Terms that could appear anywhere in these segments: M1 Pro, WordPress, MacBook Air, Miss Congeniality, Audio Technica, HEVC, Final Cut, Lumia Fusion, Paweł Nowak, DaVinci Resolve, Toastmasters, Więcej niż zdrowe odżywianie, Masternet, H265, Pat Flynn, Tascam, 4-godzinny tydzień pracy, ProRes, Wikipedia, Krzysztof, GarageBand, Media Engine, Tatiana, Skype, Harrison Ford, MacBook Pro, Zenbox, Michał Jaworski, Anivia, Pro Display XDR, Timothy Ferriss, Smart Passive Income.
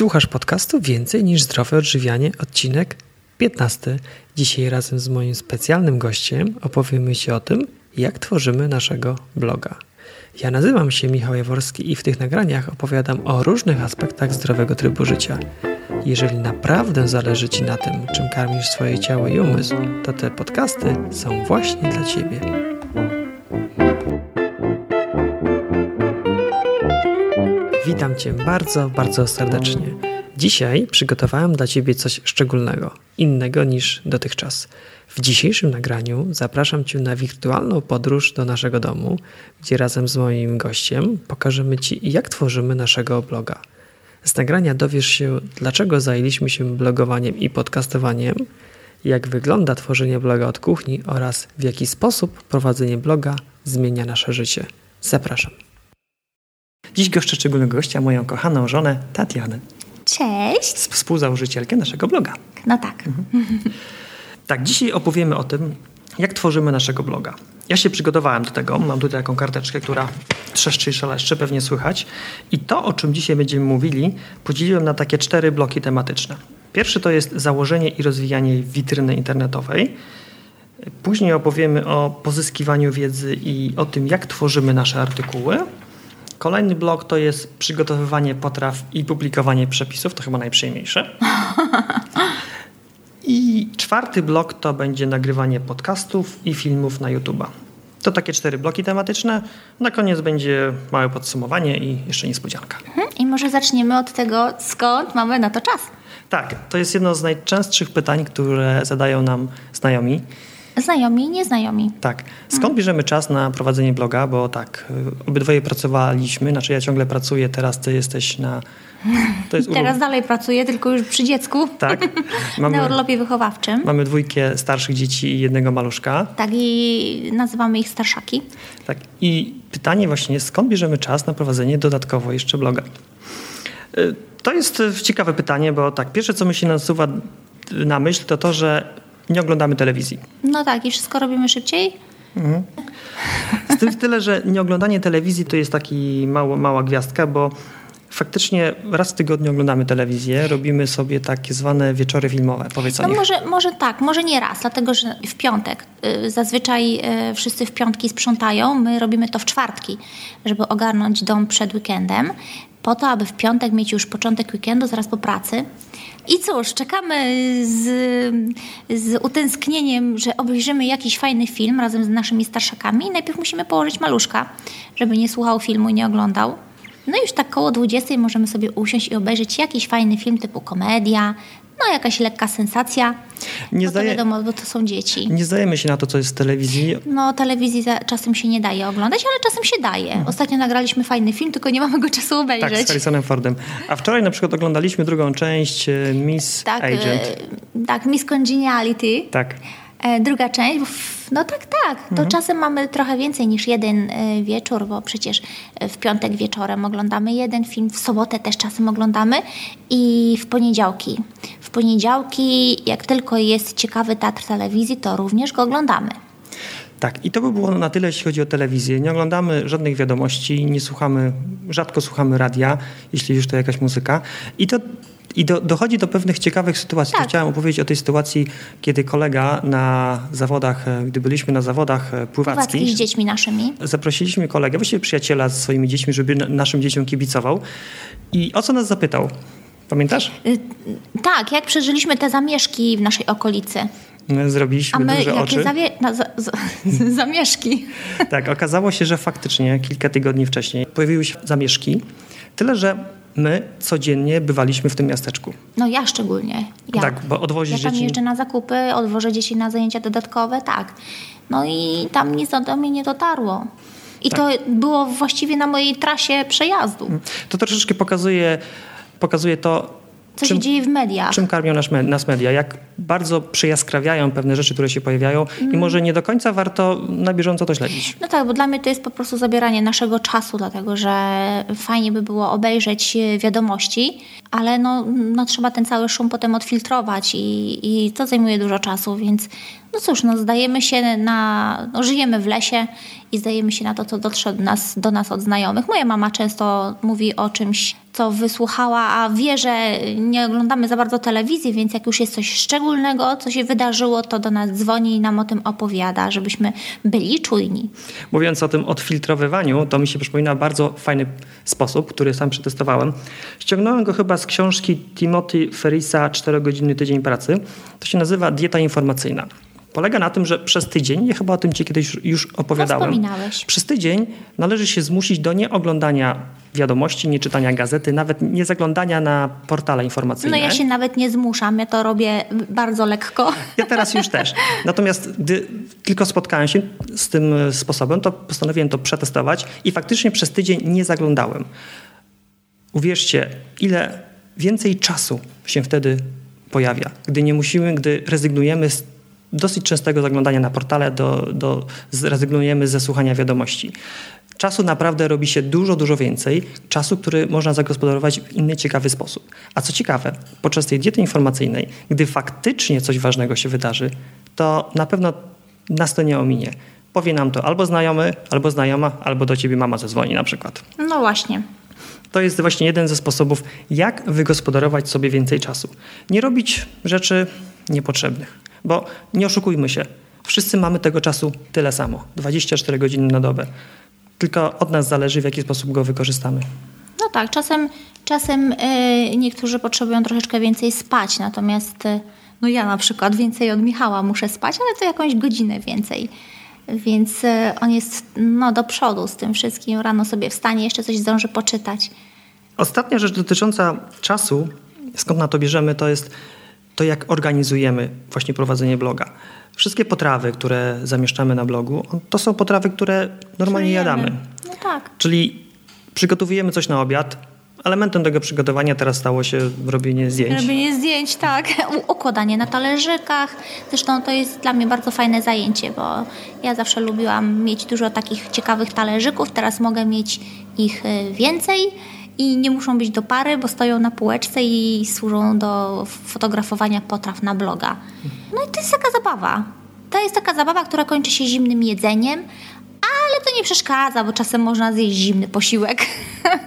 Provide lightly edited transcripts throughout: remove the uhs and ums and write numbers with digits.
Słuchasz podcastu Więcej niż zdrowe odżywianie, odcinek 15. Dzisiaj razem z moim specjalnym gościem opowiemy się o tym, jak tworzymy naszego bloga. Ja nazywam się Michał Jaworski i w tych nagraniach opowiadam o różnych aspektach zdrowego trybu życia. Jeżeli naprawdę zależy Ci na tym, czym karmisz swoje ciało i umysł, to te podcasty są właśnie dla Ciebie. Witam Cię bardzo, bardzo serdecznie. Dzisiaj przygotowałem dla Ciebie coś szczególnego, innego niż dotychczas. W dzisiejszym nagraniu zapraszam Cię na wirtualną podróż do naszego domu, gdzie razem z moim gościem pokażemy Ci, jak tworzymy naszego bloga. Z nagrania dowiesz się, dlaczego zajęliśmy się blogowaniem i podcastowaniem, jak wygląda tworzenie bloga od kuchni oraz w jaki sposób prowadzenie bloga zmienia nasze życie. Zapraszam. Dziś goszczę szczególnego gościa, moją kochaną żonę Tatianę. Cześć! Współzałożycielkę naszego bloga. No tak. Mhm. Tak, dzisiaj opowiemy o tym, jak tworzymy naszego bloga. Ja się przygotowałem do tego. Mam tutaj taką karteczkę, która trzeszczy i szeleszczy, pewnie słychać. I to, o czym dzisiaj będziemy mówili, podzieliłem na takie 4 bloki tematyczne. Pierwszy to jest założenie i rozwijanie witryny internetowej. Później opowiemy o pozyskiwaniu wiedzy i o tym, jak tworzymy nasze artykuły. Kolejny blok to jest przygotowywanie potraw i publikowanie przepisów. To chyba najprzyjemniejsze. I 4. blok to będzie nagrywanie podcastów i filmów na YouTube'a. To takie 4 bloki tematyczne. Na koniec będzie małe podsumowanie i jeszcze niespodzianka. I może zaczniemy od tego, skąd mamy na to czas. Tak, to jest jedno z najczęstszych pytań, które zadają nam znajomi. Znajomi, nieznajomi. Tak. Skąd bierzemy czas na prowadzenie bloga? Bo tak, obydwoje pracowaliśmy, znaczy ja ciągle pracuję, teraz ty jesteś na... To jest teraz dalej pracuję, tylko już przy dziecku. Tak. Na urlopie wychowawczym. Mamy 2 starszych dzieci i 1 maluszka. Tak, i nazywamy ich starszaki. Tak. I pytanie właśnie, skąd bierzemy czas na prowadzenie dodatkowo jeszcze bloga? To jest ciekawe pytanie, bo tak, pierwsze co mi się nasuwa na myśl to to, że nie oglądamy telewizji. No tak, i wszystko robimy szybciej. Mhm. Z tym tyle, że nieoglądanie telewizji to jest taki mała gwiazdka, bo faktycznie raz w tygodniu oglądamy telewizję, robimy sobie tak zwane wieczory filmowe. Powiedz o nich. Może tak, może nie raz, dlatego że w piątek. Zazwyczaj wszyscy w piątki sprzątają, my robimy to w czwartki, żeby ogarnąć dom przed weekendem, po to, aby w piątek mieć już początek weekendu zaraz po pracy. I cóż, czekamy z utęsknieniem, że obejrzymy jakiś fajny film razem z naszymi starszakami. I najpierw musimy położyć maluszka, żeby nie słuchał filmu i nie oglądał. No i już tak koło 20 możemy sobie usiąść i obejrzeć jakiś fajny film typu komedia, no jakaś lekka sensacja. To wiadomo, bo to są dzieci. Nie zdajemy się na to, co jest w telewizji. No telewizji czasem się nie daje oglądać, ale czasem się daje. Mhm. Ostatnio nagraliśmy fajny film, tylko nie mamy go czasu obejrzeć. Tak, z Harrisonem Fordem. A wczoraj na przykład oglądaliśmy drugą część Miss Agent. Tak, Miss Congeniality. Tak. Druga część, no tak, to czasem mamy trochę więcej niż jeden wieczór, bo przecież w piątek wieczorem oglądamy jeden film, w sobotę też czasem oglądamy i w poniedziałki. W poniedziałki, jak tylko jest ciekawy teatr telewizji, to również go oglądamy. Tak, i to by było na tyle, jeśli chodzi o telewizję. Nie oglądamy żadnych wiadomości, rzadko słuchamy radia, jeśli już to jakaś muzyka. Dochodzi do pewnych ciekawych sytuacji. Tak. Chciałem opowiedzieć o tej sytuacji, kiedy kolega gdy byliśmy na zawodach pływackich z dziećmi naszymi. Zaprosiliśmy kolegę, właściwie przyjaciela z swoimi dziećmi, żeby naszym dzieciom kibicował. I o co nas zapytał? Pamiętasz? Tak, jak przeżyliśmy te zamieszki w naszej okolicy. Zrobiliśmy duże oczy. Zamieszki. Tak, okazało się, że faktycznie kilka tygodni wcześniej pojawiły się zamieszki. Tyle, że my codziennie bywaliśmy w tym miasteczku. No ja szczególnie. Tak, bo odwozisz dzieci. Ja tam jeżdżę na zakupy, odwożę dzieci na zajęcia dodatkowe, tak. No i tam nic do mnie nie dotarło. I tak. To było właściwie na mojej trasie przejazdu. To troszeczkę pokazuje to, co się dzieje w mediach. Czym karmią nas media? Jak bardzo przyjaskrawiają pewne rzeczy, które się pojawiają i może nie do końca warto na bieżąco to śledzić. No tak, bo dla mnie to jest po prostu zabieranie naszego czasu, dlatego że fajnie by było obejrzeć wiadomości, ale no trzeba ten cały szum potem odfiltrować i to zajmuje dużo czasu, więc no cóż, no żyjemy w lesie i zdajemy się na to, co dotrze do nas od znajomych. Moja mama często mówi o czymś, co wysłuchała, a wie, że nie oglądamy za bardzo telewizji, więc jak już jest coś szczególnego, co się wydarzyło, to do nas dzwoni i nam o tym opowiada, żebyśmy byli czujni. Mówiąc o tym odfiltrowywaniu, to mi się przypomina bardzo fajny sposób, który sam przetestowałem. Ściągnąłem go chyba z książki Timothy Ferrissa 4-godzinny tydzień pracy. To się nazywa dieta informacyjna. Polega na tym, że przez tydzień, ja chyba o tym Ci kiedyś już opowiadałem. Wspominałeś. Przez tydzień należy się zmusić do nieoglądania wiadomości, nie czytania gazety, nawet nie zaglądania na portale informacyjne. No ja się nawet nie zmuszam, ja to robię bardzo lekko. Ja teraz już też. Natomiast gdy tylko spotkałem się z tym sposobem, to postanowiłem to przetestować i faktycznie przez tydzień nie zaglądałem. Uwierzcie, ile więcej czasu się wtedy pojawia, gdy nie musimy, gdy rezygnujemy z dosyć częstego zaglądania na portale, rezygnujemy ze słuchania wiadomości. Czasu naprawdę robi się dużo, dużo więcej. Czasu, który można zagospodarować w inny ciekawy sposób. A co ciekawe, podczas tej diety informacyjnej, gdy faktycznie coś ważnego się wydarzy, to na pewno nas to nie ominie. Powie nam to albo znajomy, albo znajoma, albo do ciebie mama zadzwoni na przykład. No właśnie. To jest właśnie jeden ze sposobów, jak wygospodarować sobie więcej czasu. Nie robić rzeczy niepotrzebnych. Bo nie oszukujmy się, wszyscy mamy tego czasu tyle samo, 24 godziny na dobę. Tylko od nas zależy, w jaki sposób go wykorzystamy. No tak, czasem niektórzy potrzebują troszeczkę więcej spać, natomiast no ja na przykład więcej od Michała muszę spać, ale to jakąś godzinę więcej. Więc on jest do przodu z tym wszystkim, rano sobie wstanie, jeszcze coś zdąży poczytać. Ostatnia rzecz dotycząca czasu, skąd na to bierzemy, to jak organizujemy właśnie prowadzenie bloga. Wszystkie potrawy, które zamieszczamy na blogu, to są potrawy, które normalnie jadamy. No tak. Czyli przygotowujemy coś na obiad. Elementem tego przygotowania teraz stało się robienie zdjęć. Robienie zdjęć, tak. Układanie na talerzykach. Zresztą to jest dla mnie bardzo fajne zajęcie, bo ja zawsze lubiłam mieć dużo takich ciekawych talerzyków. Teraz mogę mieć ich więcej. I nie muszą być do pary, bo stoją na półeczce i służą do fotografowania potraw na bloga. No i to jest taka zabawa. To jest taka zabawa, która kończy się zimnym jedzeniem, ale to nie przeszkadza, bo czasem można zjeść zimny posiłek.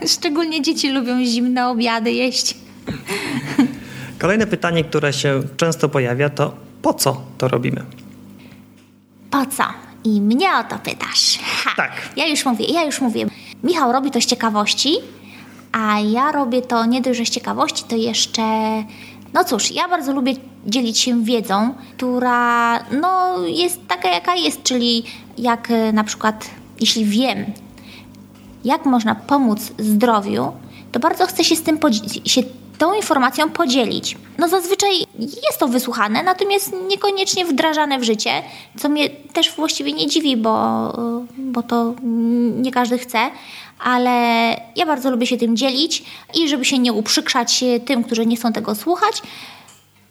Szczególnie dzieci lubią zimne obiady jeść. Kolejne pytanie, które się często pojawia, to po co to robimy? Po co? I mnie o to pytasz. Tak. Ja już mówię. Michał robi to z ciekawości. A ja robię to nie dość, że z ciekawości, to jeszcze... No cóż, ja bardzo lubię dzielić się wiedzą, która jest taka, jaka jest. Czyli jak na przykład, jeśli wiem, jak można pomóc zdrowiu, to bardzo chcę się z tym tą informacją podzielić. Zazwyczaj jest to wysłuchane, natomiast niekoniecznie wdrażane w życie, co mnie też właściwie nie dziwi, bo to nie każdy chce, ale ja bardzo lubię się tym dzielić i żeby się nie uprzykrzać tym, którzy nie chcą tego słuchać,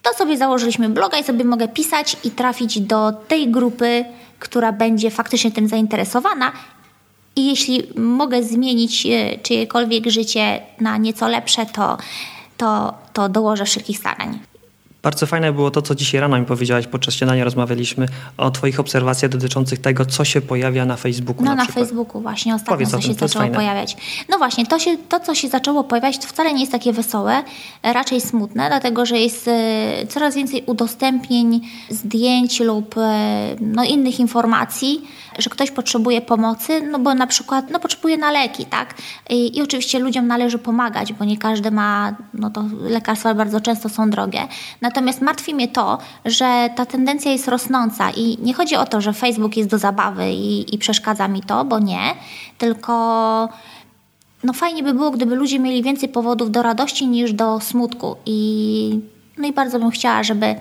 to sobie założyliśmy bloga i sobie mogę pisać i trafić do tej grupy, która będzie faktycznie tym zainteresowana. I jeśli mogę zmienić czyjekolwiek życie na nieco lepsze, to dołożę wszelkich starań. Bardzo fajne było to, co dzisiaj rano mi powiedziałaś, podczas śniadania rozmawialiśmy o twoich obserwacjach dotyczących tego, co się pojawia na Facebooku. No na Facebooku właśnie ostatnio. Powiedz, co się zaczęło pojawiać. No właśnie, to co się zaczęło pojawiać, to wcale nie jest takie wesołe, raczej smutne, dlatego że jest coraz więcej udostępnień zdjęć lub innych informacji, że ktoś potrzebuje pomocy, bo na przykład potrzebuje na leki, tak? I oczywiście ludziom należy pomagać, bo nie każdy ma, to lekarstwa bardzo często są drogie. Natomiast martwi mnie to, że ta tendencja jest rosnąca i nie chodzi o to, że Facebook jest do zabawy i przeszkadza mi to, bo nie, tylko fajnie by było, gdyby ludzie mieli więcej powodów do radości niż do smutku i bardzo bym chciała, żeby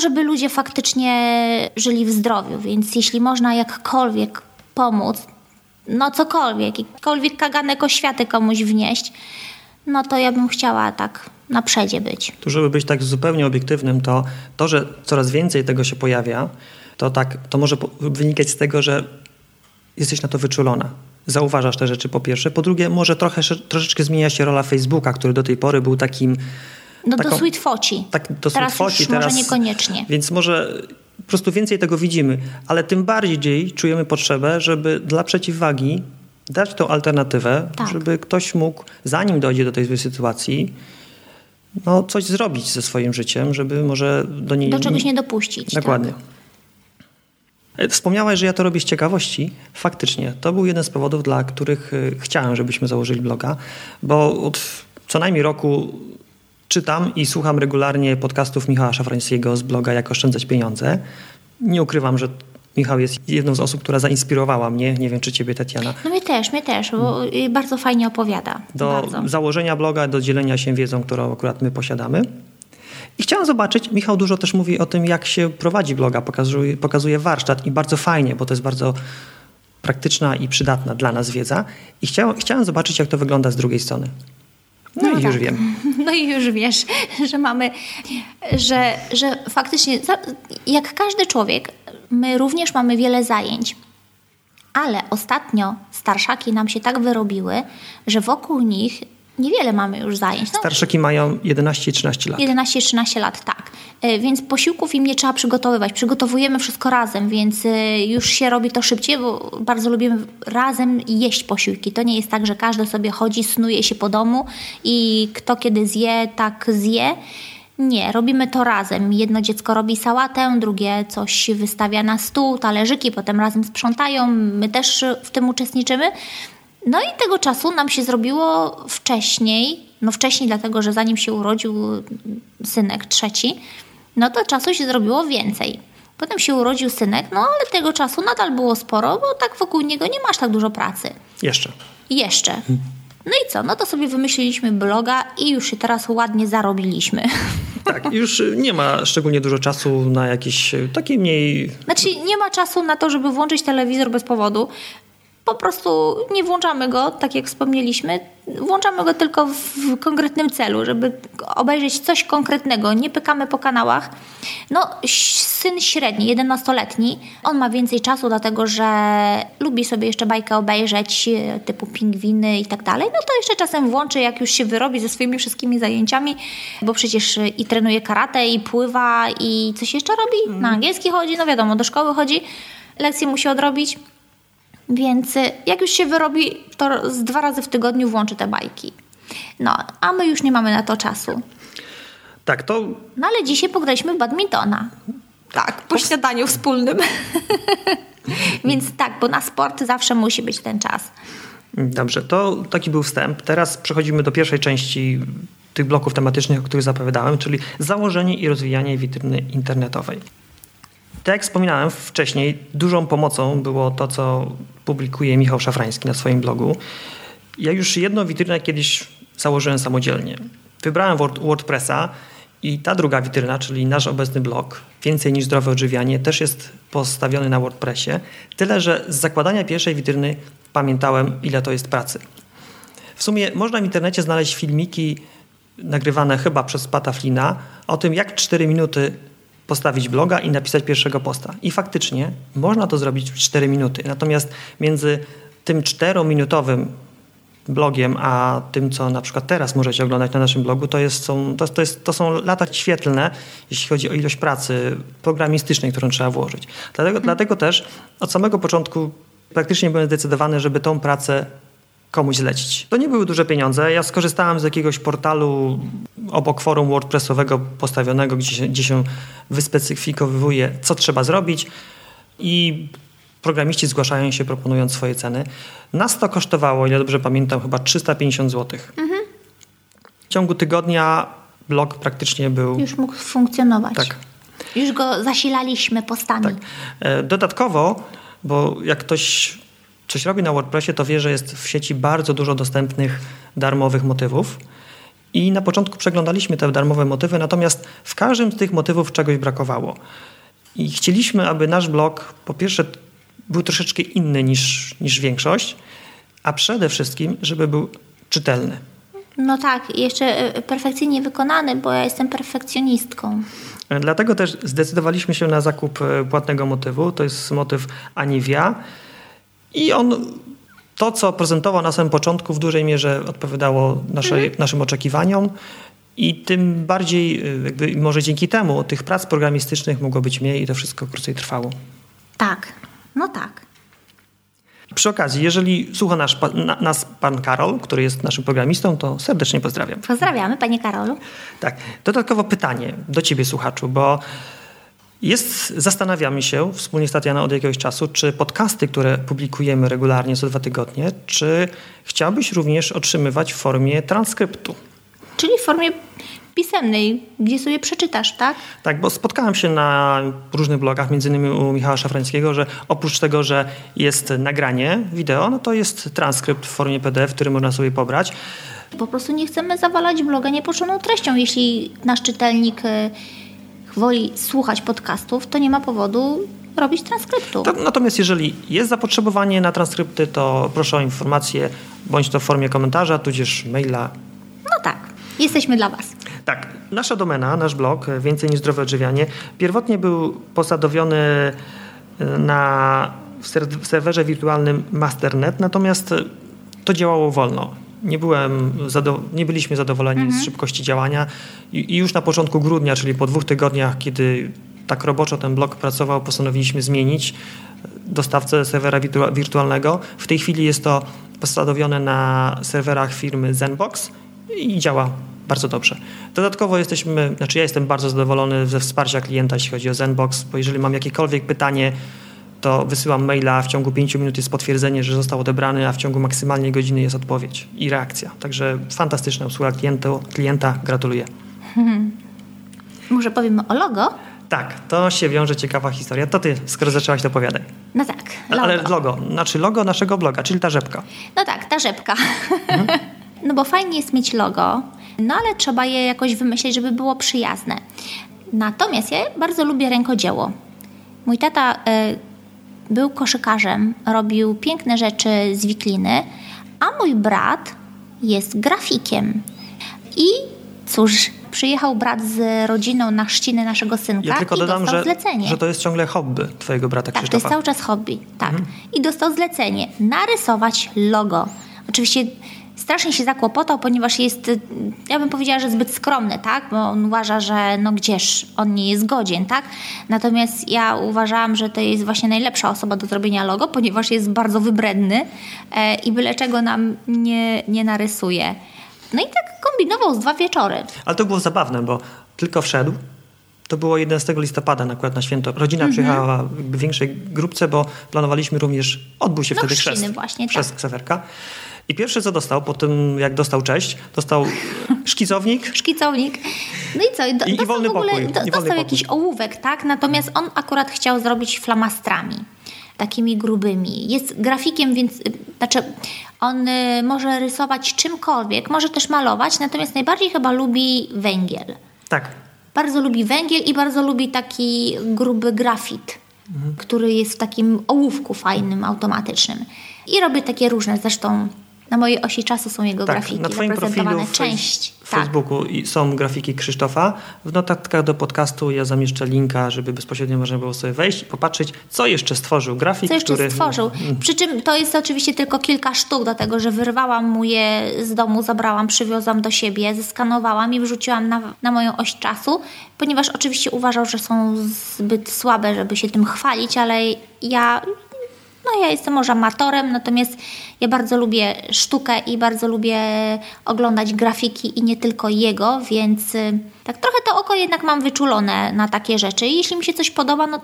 żeby ludzie faktycznie żyli w zdrowiu, więc jeśli można jakkolwiek pomóc, jakikolwiek kaganek oświaty komuś wnieść, to ja bym chciała tak na przedzie być. Tu, żeby być tak zupełnie obiektywnym, to że coraz więcej tego się pojawia, to może wynikać z tego, że jesteś na to wyczulona. Zauważasz te rzeczy po pierwsze. Po drugie, może troszeczkę zmienia się rola Facebooka, który do tej pory był takim... do sweet foci. Tak, do sweet foci. Teraz już może niekoniecznie. Więc może po prostu więcej tego widzimy, ale tym bardziej czujemy potrzebę, żeby dla przeciwwagi dać tą alternatywę, tak, żeby ktoś mógł, zanim dojdzie do tej sytuacji, no, coś zrobić ze swoim życiem, żeby może do niej... Do czegoś nie dopuścić. Dokładnie. Tak. Wspomniałaś, że ja to robię z ciekawości. Faktycznie. To był jeden z powodów, dla których chciałem, żebyśmy założyli bloga, bo od co najmniej roku czytam i słucham regularnie podcastów Michała Szafrańskiego z bloga Jak Oszczędzać Pieniądze. Nie ukrywam, że Michał jest jedną z osób, która zainspirowała mnie. Nie wiem, czy ciebie, Tatiana. No mnie też, bo bardzo fajnie opowiada. Założenia bloga, do dzielenia się wiedzą, którą akurat my posiadamy. I chciałam zobaczyć, Michał dużo też mówi o tym, jak się prowadzi bloga, pokazuje warsztat i bardzo fajnie, bo to jest bardzo praktyczna i przydatna dla nas wiedza. I chciałam zobaczyć, jak to wygląda z drugiej strony. No i tak. Już wiem. No i już wiesz, że mamy, że faktycznie, jak każdy człowiek, my również mamy wiele zajęć. Ale ostatnio starszaki nam się tak wyrobiły, że wokół nich niewiele mamy już zajęć. No, starszaki mają 11-13 lat. 11-13 lat, tak. Więc posiłków im nie trzeba przygotowywać. Przygotowujemy wszystko razem, więc już się robi to szybciej, bo bardzo lubimy razem jeść posiłki. To nie jest tak, że każdy sobie chodzi, snuje się po domu i kto kiedy zje, tak zje. Nie, robimy to razem. Jedno dziecko robi sałatę, drugie coś wystawia na stół, talerzyki, potem razem sprzątają. My też w tym uczestniczymy. No i tego czasu nam się zrobiło wcześniej, dlatego, że zanim się urodził synek trzeci, no to czasu się zrobiło więcej. Potem się urodził synek, no ale tego czasu nadal było sporo, bo tak wokół niego nie masz tak dużo pracy. Jeszcze. No i co? No to sobie wymyśliliśmy bloga i już się teraz ładnie zarobiliśmy. Tak, już nie ma szczególnie dużo czasu na jakieś takie mniej... Znaczy nie ma czasu na to, żeby włączyć telewizor bez powodu. Po prostu nie włączamy go, tak jak wspomnieliśmy, włączamy go tylko w konkretnym celu, żeby obejrzeć coś konkretnego, nie pykamy po kanałach. No, syn średni, 11-letni, on ma więcej czasu, dlatego że lubi sobie jeszcze bajkę obejrzeć, typu pingwiny i tak dalej. No to jeszcze czasem włączy, jak już się wyrobi ze swoimi wszystkimi zajęciami, bo przecież i trenuje karate, i pływa, i coś jeszcze robi, na angielski chodzi, no wiadomo, do szkoły chodzi, lekcje musi odrobić. Więc jak już się wyrobi, to z 2 razy w tygodniu włączy te bajki. No, a my już nie mamy na to czasu. Tak, to... No ale dzisiaj pograliśmy w badmintona. Tak, po śniadaniu wspólnym. Więc tak, bo na sport zawsze musi być ten czas. Dobrze, to taki był wstęp. Teraz przechodzimy do pierwszej części tych bloków tematycznych, o których zapowiadałem, czyli założenie i rozwijanie witryny internetowej. Tak jak wspominałem wcześniej, dużą pomocą było to, co publikuje Michał Szafrański na swoim blogu. Ja już jedną witrynę kiedyś założyłem samodzielnie. Wybrałem WordPressa i ta druga witryna, czyli nasz obecny blog, Więcej niż zdrowe odżywianie, też jest postawiony na WordPressie. Tyle, że z zakładania pierwszej witryny pamiętałem, ile to jest pracy. W sumie można w internecie znaleźć filmiki nagrywane chyba przez Pata Flynna o tym, jak 4 minuty postawić bloga i napisać pierwszego posta. I faktycznie można to zrobić w 4 minuty. Natomiast między tym 4-minutowym blogiem, a tym, co na przykład teraz możecie oglądać na naszym blogu, to są lata świetlne, jeśli chodzi o ilość pracy programistycznej, którą trzeba włożyć. Dlatego też od samego początku praktycznie byłem zdecydowany, żeby tą pracę komuś zlecić. To nie były duże pieniądze. Ja skorzystałem z jakiegoś portalu obok forum WordPressowego postawionego, gdzie się wyspecyfikowuje, co trzeba zrobić, i programiści zgłaszają się, proponując swoje ceny. Nas to kosztowało, ile dobrze pamiętam, chyba 350 zł. Mhm. W ciągu tygodnia blog praktycznie był... Już mógł funkcjonować. Tak. Już go zasilaliśmy postami. Tak. Dodatkowo, bo jak ktoś coś robi na WordPressie, to wie, że jest w sieci bardzo dużo dostępnych darmowych motywów i na początku przeglądaliśmy te darmowe motywy, natomiast w każdym z tych motywów czegoś brakowało i chcieliśmy, aby nasz blog po pierwsze był troszeczkę inny niż większość, a przede wszystkim, żeby był czytelny. No tak, jeszcze perfekcyjnie wykonany, bo ja jestem perfekcjonistką. Dlatego też zdecydowaliśmy się na zakup płatnego motywu, to jest motyw Anivia. I to, co prezentował na samym początku, w dużej mierze odpowiadało naszym oczekiwaniom I tym bardziej, jakby może dzięki temu, tych prac programistycznych mogło być mniej i to wszystko krócej trwało. Tak, no tak. Przy okazji, jeżeli słucha nas pan Karol, który jest naszym programistą, to serdecznie pozdrawiam. Pozdrawiamy, panie Karolu. Tak. Dodatkowo pytanie do ciebie, słuchaczu, bo zastanawiamy się wspólnie z Tatianą od jakiegoś czasu, czy podcasty, które publikujemy regularnie co 2 tygodnie, czy chciałbyś również otrzymywać w formie transkryptu? Czyli w formie pisemnej, gdzie sobie przeczytasz, tak? Tak, bo spotkałam się na różnych blogach, między innymi u Michała Szafrańskiego, że oprócz tego, że jest nagranie wideo, no to jest transkrypt w formie PDF, który można sobie pobrać. Po prostu nie chcemy zawalać bloga niepotrzebną treścią. Jeśli nasz czytelnik woli słuchać podcastów, to nie ma powodu robić transkryptu. Natomiast jeżeli jest zapotrzebowanie na transkrypty, to proszę o informację, bądź to w formie komentarza, tudzież maila. No tak, jesteśmy dla was. Tak, nasza domena, nasz blog Więcej niż zdrowe odżywianie pierwotnie był posadowiony na serwerze wirtualnym Masternet, natomiast to działało wolno. Nie byliśmy zadowoleni z szybkości działania i już na początku grudnia, czyli po 2 tygodniach, kiedy tak roboczo ten blog pracował, postanowiliśmy zmienić dostawcę serwera wirtualnego. W tej chwili jest to posadowione na serwerach firmy Zenbox i działa bardzo dobrze. Dodatkowo ja jestem bardzo zadowolony ze wsparcia klienta, jeśli chodzi o Zenbox, bo jeżeli mam jakiekolwiek pytanie, to wysyłam maila, w ciągu 5 minut jest potwierdzenie, że został odebrany, a w ciągu maksymalnie godziny jest odpowiedź i reakcja. Także fantastyczna usługa klienta, gratuluję. Może powiemy o logo? Tak, to się wiąże ciekawa historia. To ty, skoro zaczęłaś, to opowiadaj. No tak, logo. Ale logo naszego bloga, czyli ta rzepka. No tak, ta rzepka. No bo fajnie jest mieć logo, no ale trzeba je jakoś wymyślić, żeby było przyjazne. Natomiast ja bardzo lubię rękodzieło. Mój tata był koszykarzem, robił piękne rzeczy z wikliny, a mój brat jest grafikiem. I cóż, przyjechał brat z rodziną na chrzciny naszego synka. Ja tylko dodam, że to jest ciągle hobby twojego brata Krzysztofa. Tak, to jest cały czas hobby, tak. I dostał zlecenie narysować logo. Oczywiście strasznie się zakłopotał, ponieważ jest, ja bym powiedziała, że zbyt skromny, tak? Bo on uważa, że no gdzież on nie jest godzien, tak? Natomiast ja uważałam, że to jest właśnie najlepsza osoba do zrobienia logo, ponieważ jest bardzo wybredny i byle czego nam nie narysuje. No i tak kombinował z 2 wieczory. Ale to było zabawne, bo tylko wszedł. To było 11 listopada akurat na święto. Rodzina przyjechała w większej grupce, bo planowaliśmy również, odbył się wtedy chrzest. Właśnie, chrzest tak. Ksawerka. I pierwsze co dostał, po tym jak dostał cześć, dostał szkicownik. Szkicownik. No i co? I wolny w ogóle, pokój. Dostał jakiś ołówek, tak? Natomiast on akurat chciał zrobić flamastrami. Takimi grubymi. Jest grafikiem, więc on może rysować czymkolwiek, może też malować, natomiast najbardziej chyba lubi węgiel. Tak. Bardzo lubi węgiel i bardzo lubi taki gruby grafit, który jest w takim ołówku fajnym, automatycznym. I robi takie różne, zresztą na mojej osi czasu są jego grafiki. Na twoim profilu w Facebooku są grafiki Krzysztofa. W notatkach do podcastu ja zamieszczę linka, żeby bezpośrednio można było sobie wejść i popatrzeć, co jeszcze stworzył grafik. Przy czym to jest oczywiście tylko kilka sztuk, dlatego że wyrwałam mu je z domu, zabrałam, przywiozłam do siebie, zeskanowałam i wrzuciłam na moją oś czasu, ponieważ oczywiście uważał, że są zbyt słabe, żeby się tym chwalić, ale ja jestem może amatorem, natomiast ja bardzo lubię sztukę i bardzo lubię oglądać grafiki i nie tylko jego, więc tak trochę to oko jednak mam wyczulone na takie rzeczy. I jeśli mi się coś podoba, no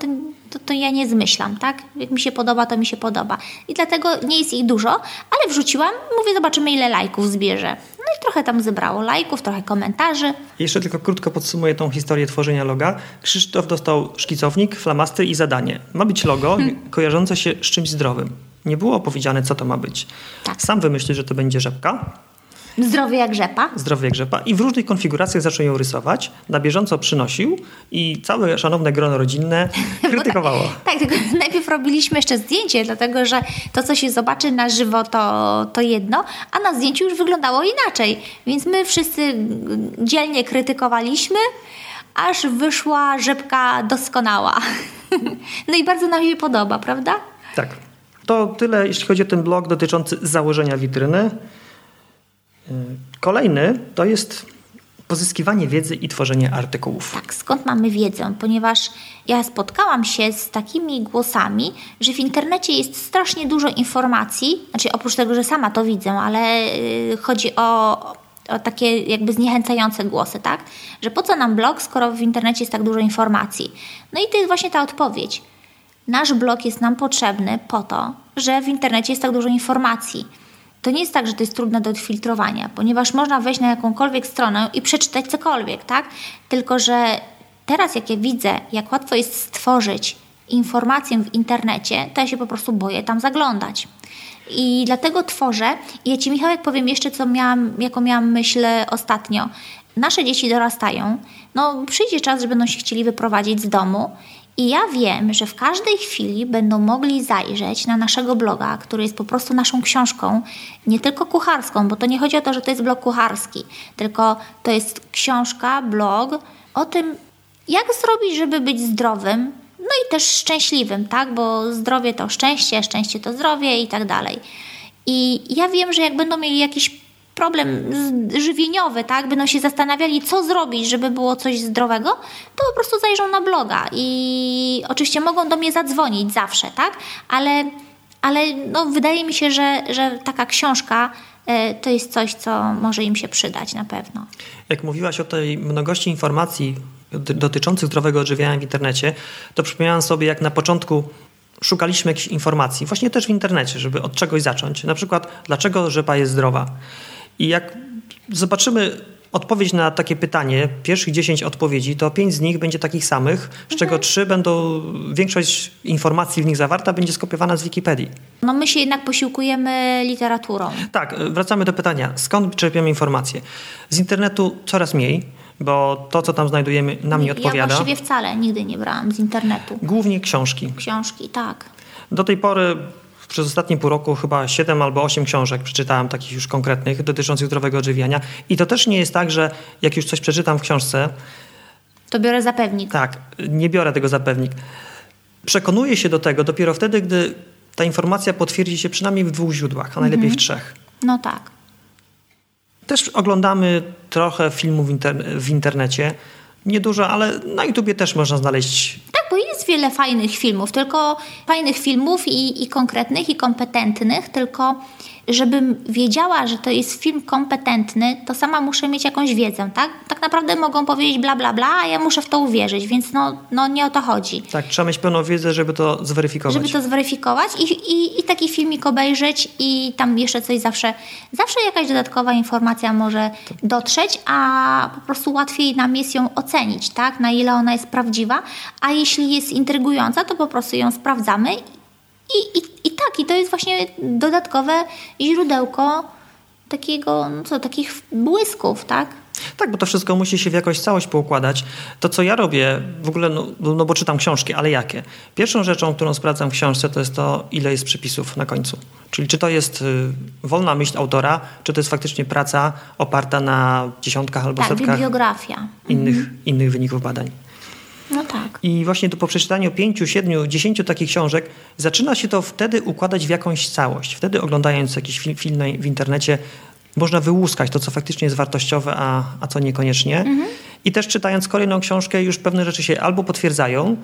to ja nie zmyślam, tak? Jak mi się podoba, to mi się podoba. I dlatego nie jest ich dużo, ale wrzuciłam, mówię, zobaczymy ile lajków zbierze. No i trochę tam zebrało lajków, trochę komentarzy. Jeszcze tylko krótko podsumuję tą historię tworzenia loga. Krzysztof dostał szkicownik, flamastry i zadanie. Ma być logo kojarzące się z czymś zdrowym. Nie było powiedziane, co to ma być. Tak. Sam wymyślił, że to będzie rzepka. Zdrowie jak rzepa. I w różnych konfiguracjach zaczął ją rysować. Na bieżąco przynosił i całe szanowne grono rodzinne krytykowało. Tak, tylko najpierw robiliśmy jeszcze zdjęcie, dlatego że to, co się zobaczy na żywo, to jedno, a na zdjęciu już wyglądało inaczej. Więc my wszyscy dzielnie krytykowaliśmy, aż wyszła rzepka doskonała. No i bardzo nam się podoba, prawda? Tak. To tyle, jeśli chodzi o ten blog dotyczący założenia witryny. Kolejny to jest pozyskiwanie wiedzy i tworzenie artykułów. Tak, skąd mamy wiedzę? Ponieważ ja spotkałam się z takimi głosami, że w internecie jest strasznie dużo informacji, znaczy oprócz tego, że sama to widzę, ale chodzi o takie jakby zniechęcające głosy, tak? Że po co nam blog, skoro w internecie jest tak dużo informacji? No i to jest właśnie ta odpowiedź. Nasz blog jest nam potrzebny po to, że w internecie jest tak dużo informacji. To nie jest tak, że to jest trudne do odfiltrowania, ponieważ można wejść na jakąkolwiek stronę i przeczytać cokolwiek, tak? Tylko że teraz jak ja widzę, jak łatwo jest stworzyć informację w internecie, to ja się po prostu boję tam zaglądać. I dlatego tworzę. I ja Ci, Michałek, powiem jeszcze, jaką miałam myśl ostatnio. Nasze dzieci dorastają. No przyjdzie czas, że będą się chcieli wyprowadzić z domu. I ja wiem, że w każdej chwili będą mogli zajrzeć na naszego bloga, który jest po prostu naszą książką, nie tylko kucharską, bo to nie chodzi o to, że to jest blog kucharski, tylko to jest książka, blog o tym, jak zrobić, żeby być zdrowym, no i też szczęśliwym, tak? Bo zdrowie to szczęście, szczęście to zdrowie i tak dalej. I ja wiem, że jak będą mieli jakiś problem żywieniowy, tak? Będą się zastanawiali, co zrobić, żeby było coś zdrowego, to po prostu zajrzą na bloga i oczywiście mogą do mnie zadzwonić zawsze, tak? Ale no, wydaje mi się, że taka książka to jest coś, co może im się przydać na pewno. Jak mówiłaś o tej mnogości informacji dotyczących zdrowego odżywiania w internecie, to przypomniałam sobie, jak na początku szukaliśmy jakichś informacji, właśnie też w internecie, żeby od czegoś zacząć. Na przykład, dlaczego rzepa jest zdrowa? I jak zobaczymy odpowiedź na takie pytanie, pierwszych 10 odpowiedzi, to 5 z nich będzie takich samych, z czego 3 będą, większość informacji w nich zawarta będzie skopiowana z Wikipedii. No my się jednak posiłkujemy literaturą. Tak, wracamy do pytania, skąd czerpiemy informacje? Z internetu coraz mniej, bo to, co tam znajdujemy, nam nie odpowiada. Ja właściwie wcale nigdy nie brałam z internetu. Głównie książki. Książki, tak. Do tej pory, przez ostatnie pół roku, chyba 7 albo 8 książek przeczytałem, takich już konkretnych, dotyczących zdrowego odżywiania. I to też nie jest tak, że jak już coś przeczytam w książce... To biorę za pewnik. Tak, nie biorę tego za pewnik. Przekonuję się do tego dopiero wtedy, gdy ta informacja potwierdzi się przynajmniej w 2 źródłach, a najlepiej w 3. No tak. Też oglądamy trochę filmów w internecie. Niedużo, ale na YouTubie też można znaleźć... Tak, bo jest wiele fajnych filmów, tylko fajnych filmów i konkretnych, i kompetentnych, tylko żebym wiedziała, że to jest film kompetentny, to sama muszę mieć jakąś wiedzę, tak? Tak naprawdę mogą powiedzieć bla, bla, bla, a ja muszę w to uwierzyć, więc no nie o to chodzi. Tak, trzeba mieć pełną wiedzę, żeby to zweryfikować. Żeby to zweryfikować i taki filmik obejrzeć i tam jeszcze coś zawsze jakaś dodatkowa informacja może dotrzeć, a po prostu łatwiej nam jest ją ocenić, tak? Na ile ona jest prawdziwa, a jeśli jest intrygująca, to po prostu ją sprawdzamy i to jest właśnie dodatkowe źródełko takiego, takich błysków, tak? Tak, bo to wszystko musi się w jakąś całość poukładać. To, co ja robię, w ogóle, no bo czytam książki, ale jakie? Pierwszą rzeczą, którą sprawdzam w książce, to jest to, ile jest przypisów na końcu. Czyli czy to jest wolna myśl autora, czy to jest faktycznie praca oparta na dziesiątkach albo setkach bibliografia. Innych wyników badań. No tak. I właśnie po przeczytaniu 5, 7, 10 takich książek zaczyna się to wtedy układać w jakąś całość. Wtedy oglądając jakiś film w internecie można wyłuskać to, co faktycznie jest wartościowe, a co niekoniecznie. I też czytając kolejną książkę już pewne rzeczy się albo potwierdzają,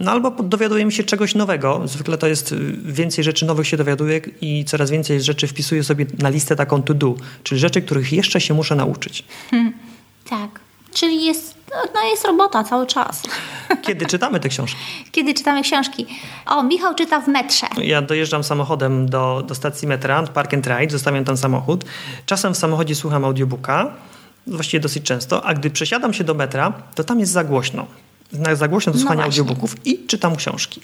no albo dowiadujemy się czegoś nowego. Zwykle to jest więcej rzeczy nowych się dowiaduję i coraz więcej rzeczy wpisuję sobie na listę taką to do, czyli rzeczy, których jeszcze się muszę nauczyć. Tak. Czyli jest robota cały czas. Kiedy czytamy te książki? Kiedy czytamy książki. O, Michał czyta w metrze. Ja dojeżdżam samochodem do stacji metra, park and ride, zostawiam tam samochód. Czasem w samochodzie słucham audiobooka, właściwie dosyć często, a gdy przesiadam się do metra, to tam jest za głośno. Za głośno do słuchania audiobooków i czytam książki.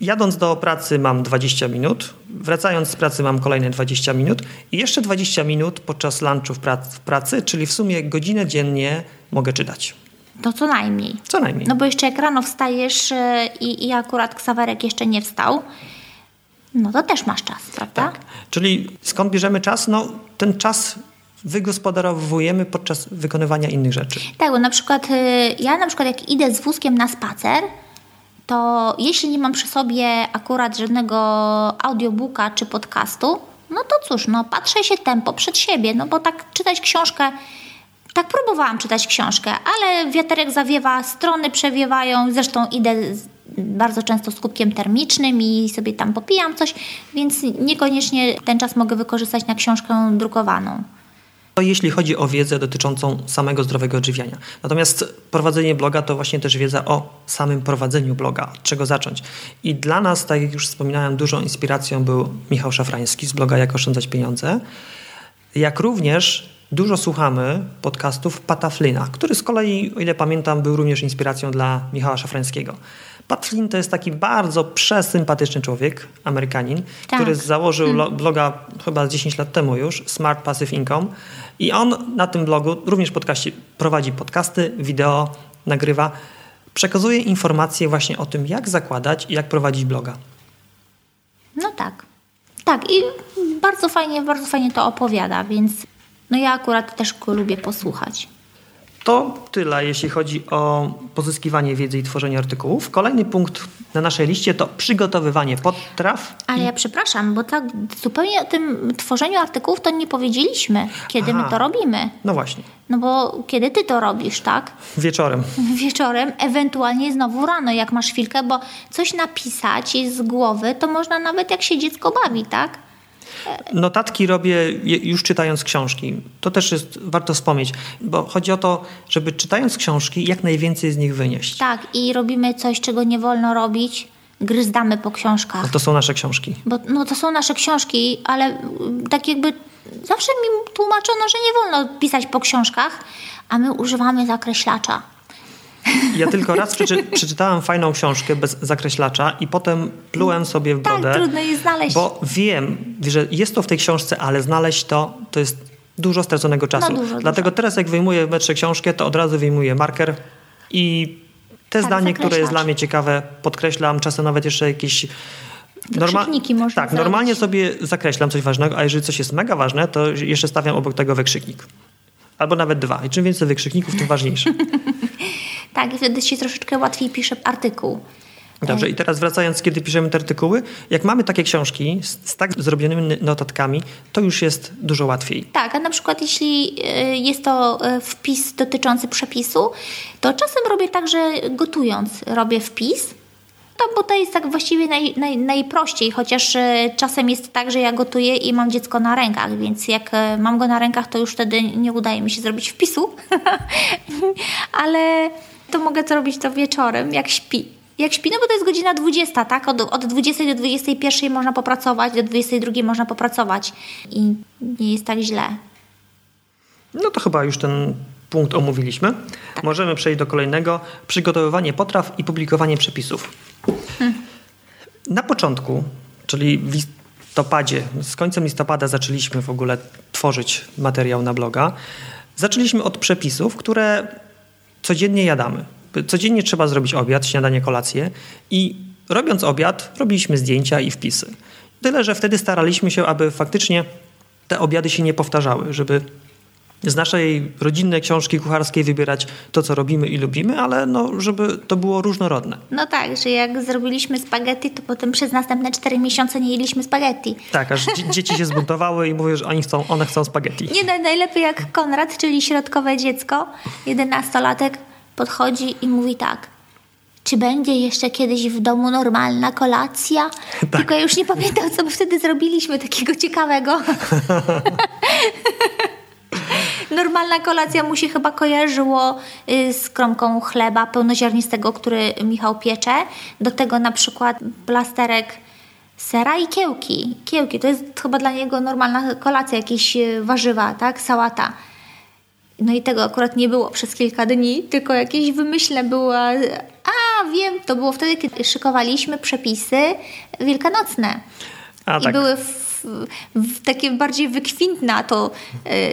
Jadąc do pracy mam 20 minut, wracając z pracy mam kolejne 20 minut i jeszcze 20 minut podczas lunchu w pracy, czyli w sumie godzinę dziennie mogę czytać. To co najmniej. Co najmniej. No bo jeszcze jak rano wstajesz i akurat Ksawerek jeszcze nie wstał, no to też masz czas, prawda? Tak. Czyli skąd bierzemy czas? No ten czas wygospodarowujemy podczas wykonywania innych rzeczy. Tak, bo na przykład jak idę z wózkiem na spacer, to jeśli nie mam przy sobie akurat żadnego audiobooka czy podcastu, no to cóż, patrzę się tempo przed siebie, no bo tak czytać książkę Tak, próbowałam czytać książkę, ale wiaterek zawiewa, strony przewiewają, zresztą idę bardzo często z kubkiem termicznym i sobie tam popijam coś, więc niekoniecznie ten czas mogę wykorzystać na książkę drukowaną. To jeśli chodzi o wiedzę dotyczącą samego zdrowego odżywiania. Natomiast prowadzenie bloga to właśnie też wiedza o samym prowadzeniu bloga, od czego zacząć. I dla nas, tak jak już wspominałem, dużą inspiracją był Michał Szafrański z bloga Jak Oszczędzać Pieniądze, jak również dużo słuchamy podcastów Pata Flynna, który z kolei, o ile pamiętam, był również inspiracją dla Michała Szafrańskiego. Pat Flynn to jest taki bardzo przesympatyczny człowiek, Amerykanin, tak, który założył bloga chyba 10 lat temu już, Smart Passive Income, i on na tym blogu, również podcaście, prowadzi podcasty, wideo, nagrywa, przekazuje informacje właśnie o tym, jak zakładać i jak prowadzić bloga. No tak. Tak i bardzo fajnie to opowiada, więc no ja akurat też go lubię posłuchać. To tyle, jeśli chodzi o pozyskiwanie wiedzy i tworzenie artykułów. Kolejny punkt na naszej liście to przygotowywanie potraw. Ale ja przepraszam, bo tak zupełnie o tym tworzeniu artykułów to nie powiedzieliśmy, kiedy my to robimy. No właśnie. No bo kiedy ty to robisz, tak? Wieczorem. Wieczorem, ewentualnie znowu rano, jak masz chwilkę, bo coś napisać z głowy to można nawet jak się dziecko bawi, tak? Notatki robię już czytając książki. To też jest warto wspomnieć, bo chodzi o to, żeby czytając książki jak najwięcej z nich wynieść. Tak, i robimy coś, czego nie wolno robić. Gryzdamy po książkach. No to są nasze książki. To są nasze książki, ale tak jakby zawsze mi tłumaczono, że nie wolno pisać po książkach, a my używamy zakreślacza. Ja tylko raz przeczytałem fajną książkę bez zakreślacza i potem plułem sobie w brodę. Tak, trudno jest znaleźć. Bo wiem, że jest to w tej książce, ale znaleźć to jest dużo straconego czasu. No, Dlatego teraz jak wyjmuję w metrze książkę, to od razu wyjmuję marker i te zdanie, które jest dla mnie ciekawe, podkreślam. Czasem nawet jeszcze jakieś wykrzykniki można zrobić. Normalnie sobie zakreślam coś ważnego, a jeżeli coś jest mega ważne, to jeszcze stawiam obok tego wykrzyknik. Albo nawet dwa. I czym więcej wykrzykników, tym ważniejsze. Tak, i wtedy się troszeczkę łatwiej pisze artykuł. Dobrze, i teraz wracając, kiedy piszemy te artykuły, jak mamy takie książki z tak zrobionymi notatkami, to już jest dużo łatwiej. Tak, a na przykład jeśli jest to wpis dotyczący przepisu, to czasem robię tak, że gotując robię wpis, bo to jest tak właściwie najprościej, chociaż czasem jest tak, że ja gotuję i mam dziecko na rękach, więc jak mam go na rękach, to już wtedy nie udaje mi się zrobić wpisu, ale to mogę zrobić to wieczorem, jak śpi. Jak śpi, no bo to jest godzina 20, tak? Od 20 do 21 można popracować, do 22 można popracować i nie jest tak źle. No to chyba już ten punkt omówiliśmy. Tak. Możemy przejść do kolejnego. Przygotowywanie potraw i publikowanie przepisów. Na początku, czyli w listopadzie, z końcem listopada zaczęliśmy w ogóle tworzyć materiał na bloga. Zaczęliśmy od przepisów, które codziennie jadamy. Codziennie trzeba zrobić obiad, śniadanie, kolację i robiąc obiad robiliśmy zdjęcia i wpisy. Tyle, że wtedy staraliśmy się, aby faktycznie te obiady się nie powtarzały, żeby z naszej rodzinnej książki kucharskiej wybierać to, co robimy i lubimy, ale no, żeby to było różnorodne. No tak, że jak zrobiliśmy spaghetti, to potem przez następne 4 miesiące nie jedliśmy spaghetti. Tak, aż dzieci się zbuntowały i mówią, że one chcą spaghetti. Nie, najlepiej jak Konrad, czyli środkowe dziecko, 11-latek, podchodzi i mówi tak: czy będzie jeszcze kiedyś w domu normalna kolacja? Tak. Tylko ja już nie pamiętam, co my wtedy zrobiliśmy takiego ciekawego. Normalna kolacja mu się chyba kojarzyło z kromką chleba pełnoziarnistego, który Michał piecze. Do tego na przykład plasterek sera i kiełki. Kiełki to jest chyba dla niego normalna kolacja, jakieś warzywa, tak? Sałata. No i tego akurat nie było przez kilka dni, tylko jakieś wymyślne było. A wiem, to było wtedy, kiedy szykowaliśmy przepisy wielkanocne. Były takie bardziej wykwintne, a to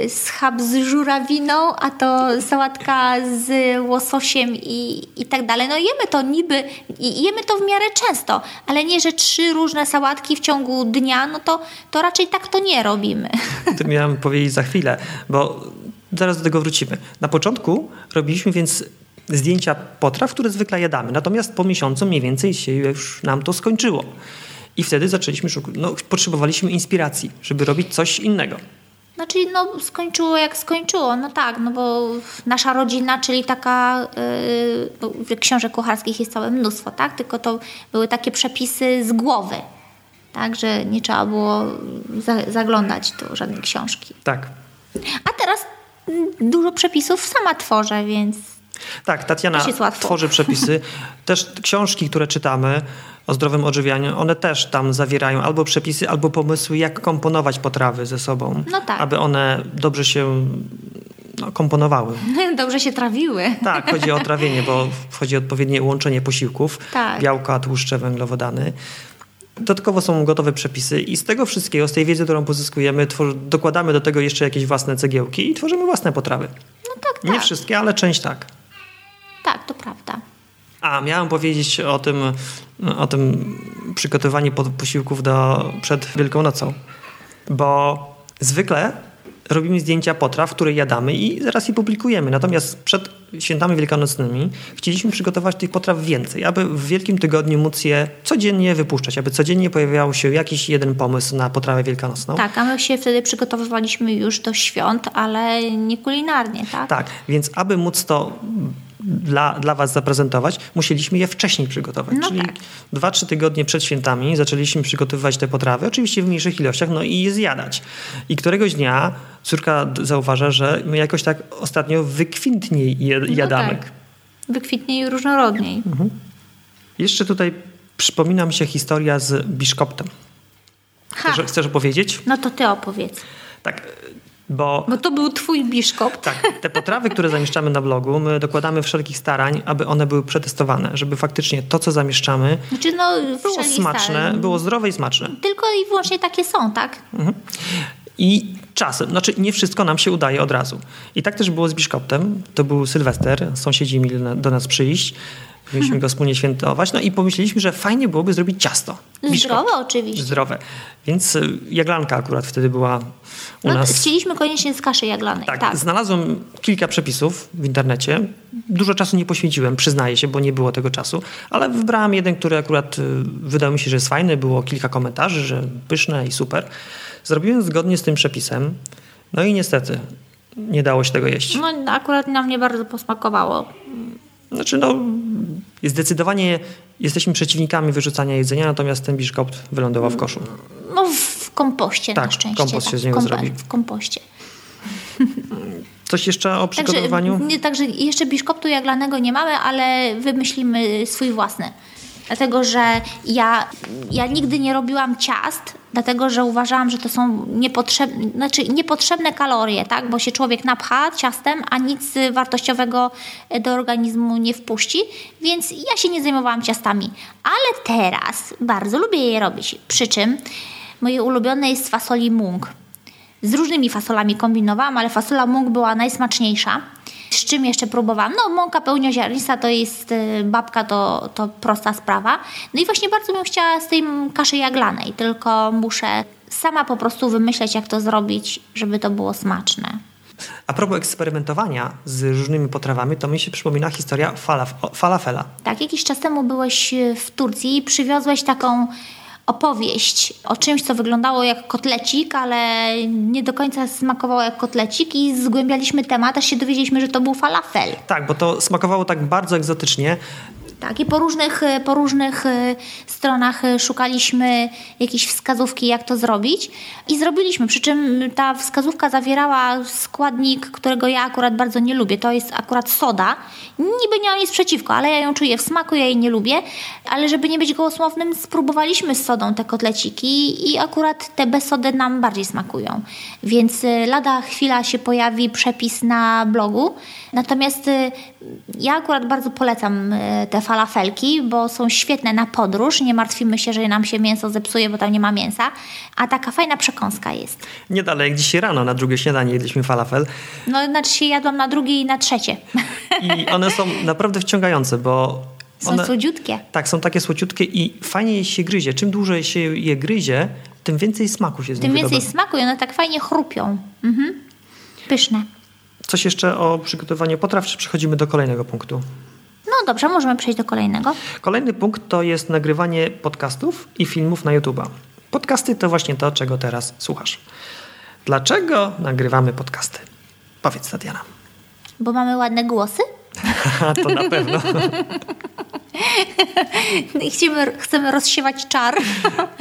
schab z żurawiną, a to sałatka z łososiem i tak dalej. No jemy to niby, jemy to w miarę często, ale nie, że 3 różne sałatki w ciągu dnia, no to raczej tak to nie robimy. To miałam powiedzieć za chwilę, bo zaraz do tego wrócimy. Na początku robiliśmy więc zdjęcia potraw, które zwykle jadamy, natomiast po miesiącu mniej więcej się już nam to skończyło. I wtedy zaczęliśmy potrzebowaliśmy inspiracji, żeby robić coś innego. Znaczy, no skończyło jak skończyło, no tak, no bo nasza rodzina, czyli taka, książek kucharskich jest całe mnóstwo, tak, tylko to były takie przepisy z głowy, tak, że nie trzeba było zaglądać do żadnej książki. Tak. A teraz dużo przepisów sama tworzę, więc tak, Tatiana tworzy przepisy. Też książki, które czytamy o zdrowym odżywianiu, one też tam zawierają albo przepisy, albo pomysły, jak komponować potrawy ze sobą, no tak, aby one dobrze się komponowały. Dobrze się trawiły. Tak, chodzi o trawienie, bo wchodzi odpowiednie łączenie posiłków, tak, białka, tłuszcze, węglowodany. Dodatkowo są gotowe przepisy i z tego wszystkiego, z tej wiedzy, którą pozyskujemy, dokładamy do tego jeszcze jakieś własne cegiełki i tworzymy własne potrawy. No tak, tak. Nie wszystkie, ale część tak. Tak, to prawda. A, miałam powiedzieć o tym przygotowaniu posiłków przed Wielkanocą, bo zwykle robimy zdjęcia potraw, które jadamy i zaraz je publikujemy. Natomiast przed świętami wielkanocnymi chcieliśmy przygotować tych potraw więcej, aby w Wielkim Tygodniu móc je codziennie wypuszczać, aby codziennie pojawiał się jakiś jeden pomysł na potrawę wielkanocną. Tak, a my się wtedy przygotowywaliśmy już do świąt, ale nie kulinarnie, tak? Tak, więc aby móc to dla was zaprezentować, musieliśmy je wcześniej przygotować. No czyli tak, 2-3 tygodnie przed świętami zaczęliśmy przygotowywać te potrawy, oczywiście w mniejszych ilościach, no i je zjadać. I któregoś dnia córka zauważa, że my jakoś tak ostatnio wykwintniej jadamy. No tak. Wykwintniej i różnorodniej. Mhm. Jeszcze tutaj przypomina mi się historia z biszkoptem. Chcesz opowiedzieć? No to ty opowiedz. Tak. Bo to był twój biszkopt. Tak, te potrawy, które zamieszczamy na blogu, my dokładamy wszelkich starań, aby one były przetestowane, żeby faktycznie to, co zamieszczamy, znaczy, było smaczne, było zdrowe i smaczne. Tylko i wyłącznie takie są, tak? Mhm. I czasem, znaczy nie wszystko nam się udaje od razu. I tak też było z biszkoptem. To był Sylwester, sąsiedzi mieli do nas przyjść. Mieliśmy go wspólnie świętować. No i pomyśleliśmy, że fajnie byłoby zrobić ciasto. Zdrowe oczywiście. Zdrowe. Więc jaglanka akurat wtedy była u nas. Chcieliśmy koniecznie z kaszy jaglanej. Tak. Znalazłem kilka przepisów w internecie. Dużo czasu nie poświęciłem, przyznaję się, bo nie było tego czasu. Ale wybrałem jeden, który akurat wydał mi się, że jest fajny. Było kilka komentarzy, że pyszne i super. Zrobiłem zgodnie z tym przepisem. No i niestety nie dało się tego jeść. No akurat nam nie bardzo posmakowało. Znaczy, zdecydowanie jesteśmy przeciwnikami wyrzucania jedzenia, natomiast ten biszkopt wylądował w koszu. No w kompoście na szczęście. Kompost się z niego zrobi. W kompoście. Coś jeszcze o przygotowywaniu? Także jeszcze biszkoptu jaglanego nie mamy, ale wymyślimy swój własny. Dlatego, że ja nigdy nie robiłam ciast, dlatego, że uważałam, że to są niepotrzebne kalorie, tak? Bo się człowiek napcha ciastem, a nic wartościowego do organizmu nie wpuści, więc ja się nie zajmowałam ciastami. Ale teraz bardzo lubię je robić, przy czym moje ulubione jest fasoli mung. Z różnymi fasolami kombinowałam, ale fasola mung była najsmaczniejsza. Z czym jeszcze próbowałam? No mąka pełnoziarnista to jest babka, to prosta sprawa. No i właśnie bardzo bym chciała z tej kaszy jaglanej, tylko muszę sama po prostu wymyśleć, jak to zrobić, żeby to było smaczne. A propos eksperymentowania z różnymi potrawami, to mi się przypomina historia falafela. Tak, jakiś czas temu byłeś w Turcji i przywiozłeś taką opowieść o czymś, co wyglądało jak kotlecik, ale nie do końca smakowało jak kotlecik i zgłębialiśmy temat, aż się dowiedzieliśmy, że to był falafel. Tak, bo to smakowało tak bardzo egzotycznie. Tak, i po różnych stronach szukaliśmy jakiejś wskazówki, jak to zrobić i zrobiliśmy, przy czym ta wskazówka zawierała składnik, którego ja akurat bardzo nie lubię, to jest akurat soda, niby nie mam nic przeciwko, ale ja ją czuję w smaku, ja jej nie lubię, ale żeby nie być gołosłownym, spróbowaliśmy z sodą te kotleciki i akurat te bez sody nam bardziej smakują, więc lada chwila się pojawi przepis na blogu, natomiast ja akurat bardzo polecam te falafelki, bo są świetne na podróż. Nie martwimy się, że nam się mięso zepsuje, bo tam nie ma mięsa. A taka fajna przekąska jest. Nie dalej, jak dzisiaj rano na drugie śniadanie jedliśmy falafel. No znaczy się jadłam na drugie i na trzecie. I one są naprawdę wciągające, bo są słodziutkie. Tak, są takie słodziutkie i fajnie je się gryzie. Czym dłużej się je gryzie, tym więcej smaku się z nich wydobywa. Tym więcej smaku i one tak fajnie chrupią. Mhm. Pyszne. Coś jeszcze o przygotowaniu potraw, czy przechodzimy do kolejnego punktu? No dobrze, możemy przejść do kolejnego. Kolejny punkt to jest nagrywanie podcastów i filmów na YouTube'a. Podcasty to właśnie to, czego teraz słuchasz. Dlaczego nagrywamy podcasty? Powiedz, Tatiana. Bo mamy ładne głosy? To na pewno. Chcemy rozsiewać czar.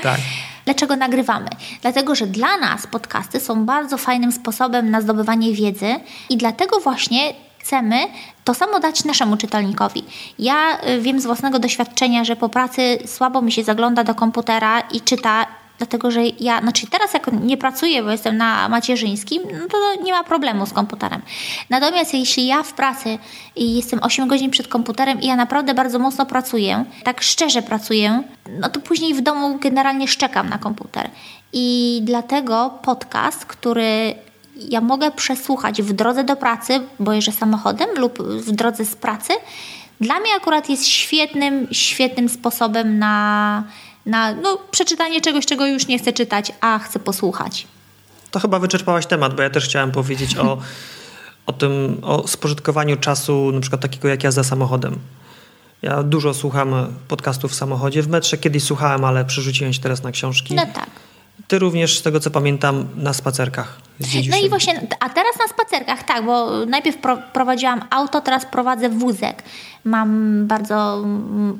Tak. Dlaczego nagrywamy? Dlatego, że dla nas podcasty są bardzo fajnym sposobem na zdobywanie wiedzy i dlatego właśnie chcemy to samo dać naszemu czytelnikowi. Ja wiem z własnego doświadczenia, że po pracy słabo mi się zagląda do komputera i czyta, dlatego że ja, teraz jak nie pracuję, bo jestem na macierzyńskim, to nie ma problemu z komputerem. Natomiast jeśli ja w pracy jestem 8 godzin przed komputerem i ja naprawdę bardzo mocno pracuję, tak szczerze pracuję, to później w domu generalnie szczekam na komputer. I dlatego podcast, który ja mogę przesłuchać w drodze do pracy, bo jeżdżę samochodem lub w drodze z pracy, dla mnie akurat jest świetnym sposobem na przeczytanie czegoś, czego już nie chcę czytać, a chcę posłuchać. To chyba wyczerpałaś temat, bo ja też chciałam powiedzieć o spożytkowaniu czasu, na przykład takiego jak jazda samochodem. Ja dużo słucham podcastów w samochodzie. W metrze kiedyś słuchałem, ale przerzuciłem się teraz na książki. No tak. Ty również, z tego co pamiętam, na spacerkach. No i właśnie, a teraz na spacerkach, tak, bo najpierw prowadziłam auto, teraz prowadzę wózek. Mam bardzo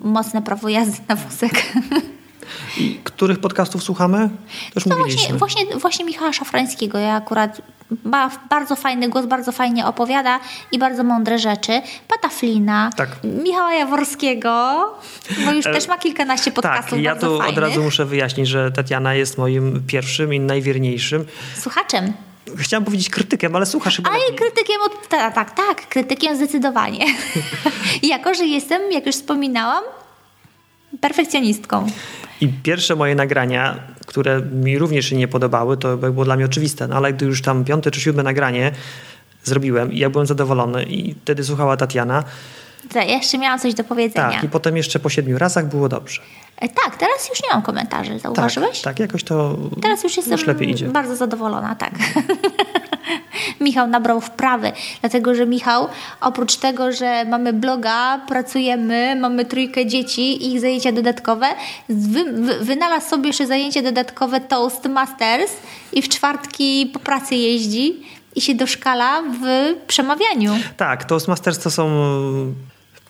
mocne prawo jazdy na wózek. I których podcastów słuchamy? Też mówiliśmy. Właśnie Michała Szafrańskiego. Ja akurat ma bardzo fajny głos, bardzo fajnie opowiada i bardzo mądre rzeczy. Pata Flina, tak. Michała Jaworskiego, bo już też ma kilkanaście podcastów tak, ja bardzo fajnych. Ja tu od razu muszę wyjaśnić, że Tatiana jest moim pierwszym i najwierniejszym słuchaczem. Chciałam powiedzieć krytykiem, ale słuchasz chyba. Ale krytykiem, tak, krytykiem zdecydowanie. Jako, że jestem, jak już wspominałam, perfekcjonistką. I pierwsze moje nagrania, które mi również się nie podobały, to było dla mnie oczywiste, no ale gdy już tam 5. czy 7. nagranie zrobiłem i ja byłem zadowolony i wtedy słuchała Tatiana. Ja jeszcze miałam coś do powiedzenia. Tak, i potem jeszcze po 7 razach było dobrze. Tak, teraz już nie mam komentarzy, zauważyłeś? Tak, jakoś to teraz już jestem lepiej idzie. Bardzo zadowolona, tak. Michał nabrał wprawy, dlatego że Michał, oprócz tego, że mamy bloga, pracujemy, mamy 3 dzieci i ich zajęcia dodatkowe, wynalazł sobie jeszcze zajęcie dodatkowe Toastmasters i w czwartki po pracy jeździ i się doszkala w przemawianiu. Tak, Toastmasters to są...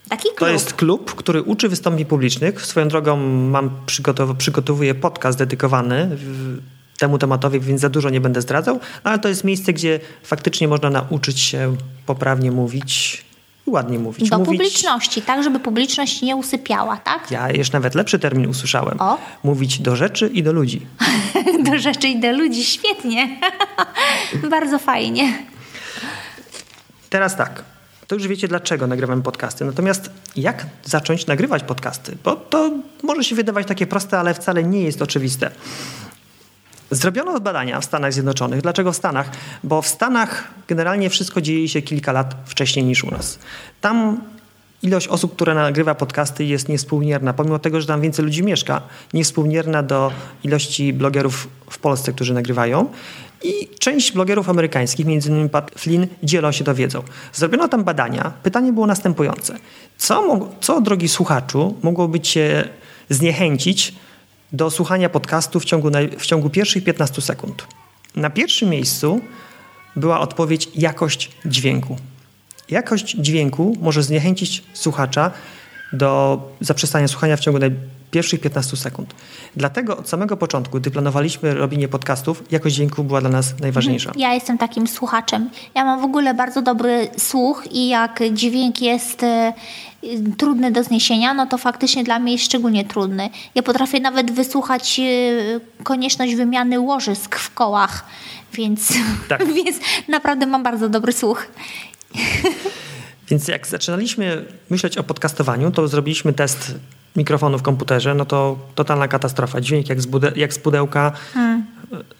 Taki klub. To jest klub, który uczy wystąpień publicznych. Swoją drogą przygotowuję podcast dedykowany temu tematowi, więc za dużo nie będę zdradzał, ale to jest miejsce, gdzie faktycznie można nauczyć się poprawnie mówić i ładnie mówić. Do publiczności, tak żeby publiczność nie usypiała, tak? Ja jeszcze nawet lepszy termin usłyszałem. O? Mówić do rzeczy i do ludzi. Do rzeczy i do ludzi, świetnie. Bardzo fajnie. Teraz tak. To już wiecie, dlaczego nagrywamy podcasty. Natomiast jak zacząć nagrywać podcasty? Bo to może się wydawać takie proste, ale wcale nie jest oczywiste. Zrobiono badania w Stanach Zjednoczonych. Dlaczego w Stanach? Bo w Stanach generalnie wszystko dzieje się kilka lat wcześniej niż u nas. Tam ilość osób, która nagrywa podcasty jest niewspółmierna. Pomimo tego, że tam więcej ludzi mieszka, niewspółmierna do ilości blogerów w Polsce, którzy nagrywają. I część blogerów amerykańskich, m.in. Pat Flynn, dzielą się tą wiedzą. Zrobiono tam badania. Pytanie było następujące. Co, drogi słuchaczu, mogłoby cię zniechęcić do słuchania podcastu w ciągu pierwszych 15 sekund? Na pierwszym miejscu była odpowiedź jakość dźwięku. Jakość dźwięku może zniechęcić słuchacza do zaprzestania słuchania w ciągu pierwszych 15 sekund. Dlatego od samego początku, gdy planowaliśmy robienie podcastów, jakość dźwięku była dla nas najważniejsza. Ja jestem takim słuchaczem. Ja mam w ogóle bardzo dobry słuch i jak dźwięk jest trudny do zniesienia, to faktycznie dla mnie jest szczególnie trudny. Ja potrafię nawet wysłuchać konieczność wymiany łożysk w kołach, więc, tak. Więc naprawdę mam bardzo dobry słuch. Więc jak zaczynaliśmy myśleć o podcastowaniu, to zrobiliśmy test mikrofonu w komputerze, to totalna katastrofa. Dźwięk jak z pudełka,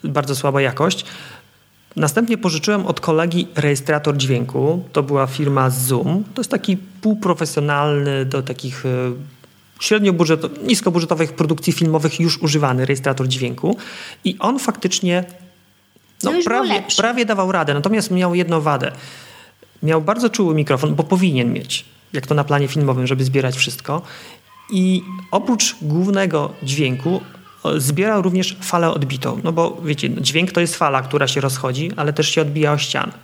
bardzo słaba jakość. Następnie pożyczyłem od kolegi rejestrator dźwięku. To była firma Zoom. To jest taki półprofesjonalny do takich niskobudżetowych produkcji filmowych już używany rejestrator dźwięku. I on faktycznie prawie dawał radę. Natomiast miał jedną wadę. Miał bardzo czuły mikrofon, bo powinien mieć, jak to na planie filmowym, żeby zbierać wszystko. I oprócz głównego dźwięku zbiera również falę odbitą, no bo wiecie, dźwięk to jest fala, która się rozchodzi, ale też się odbija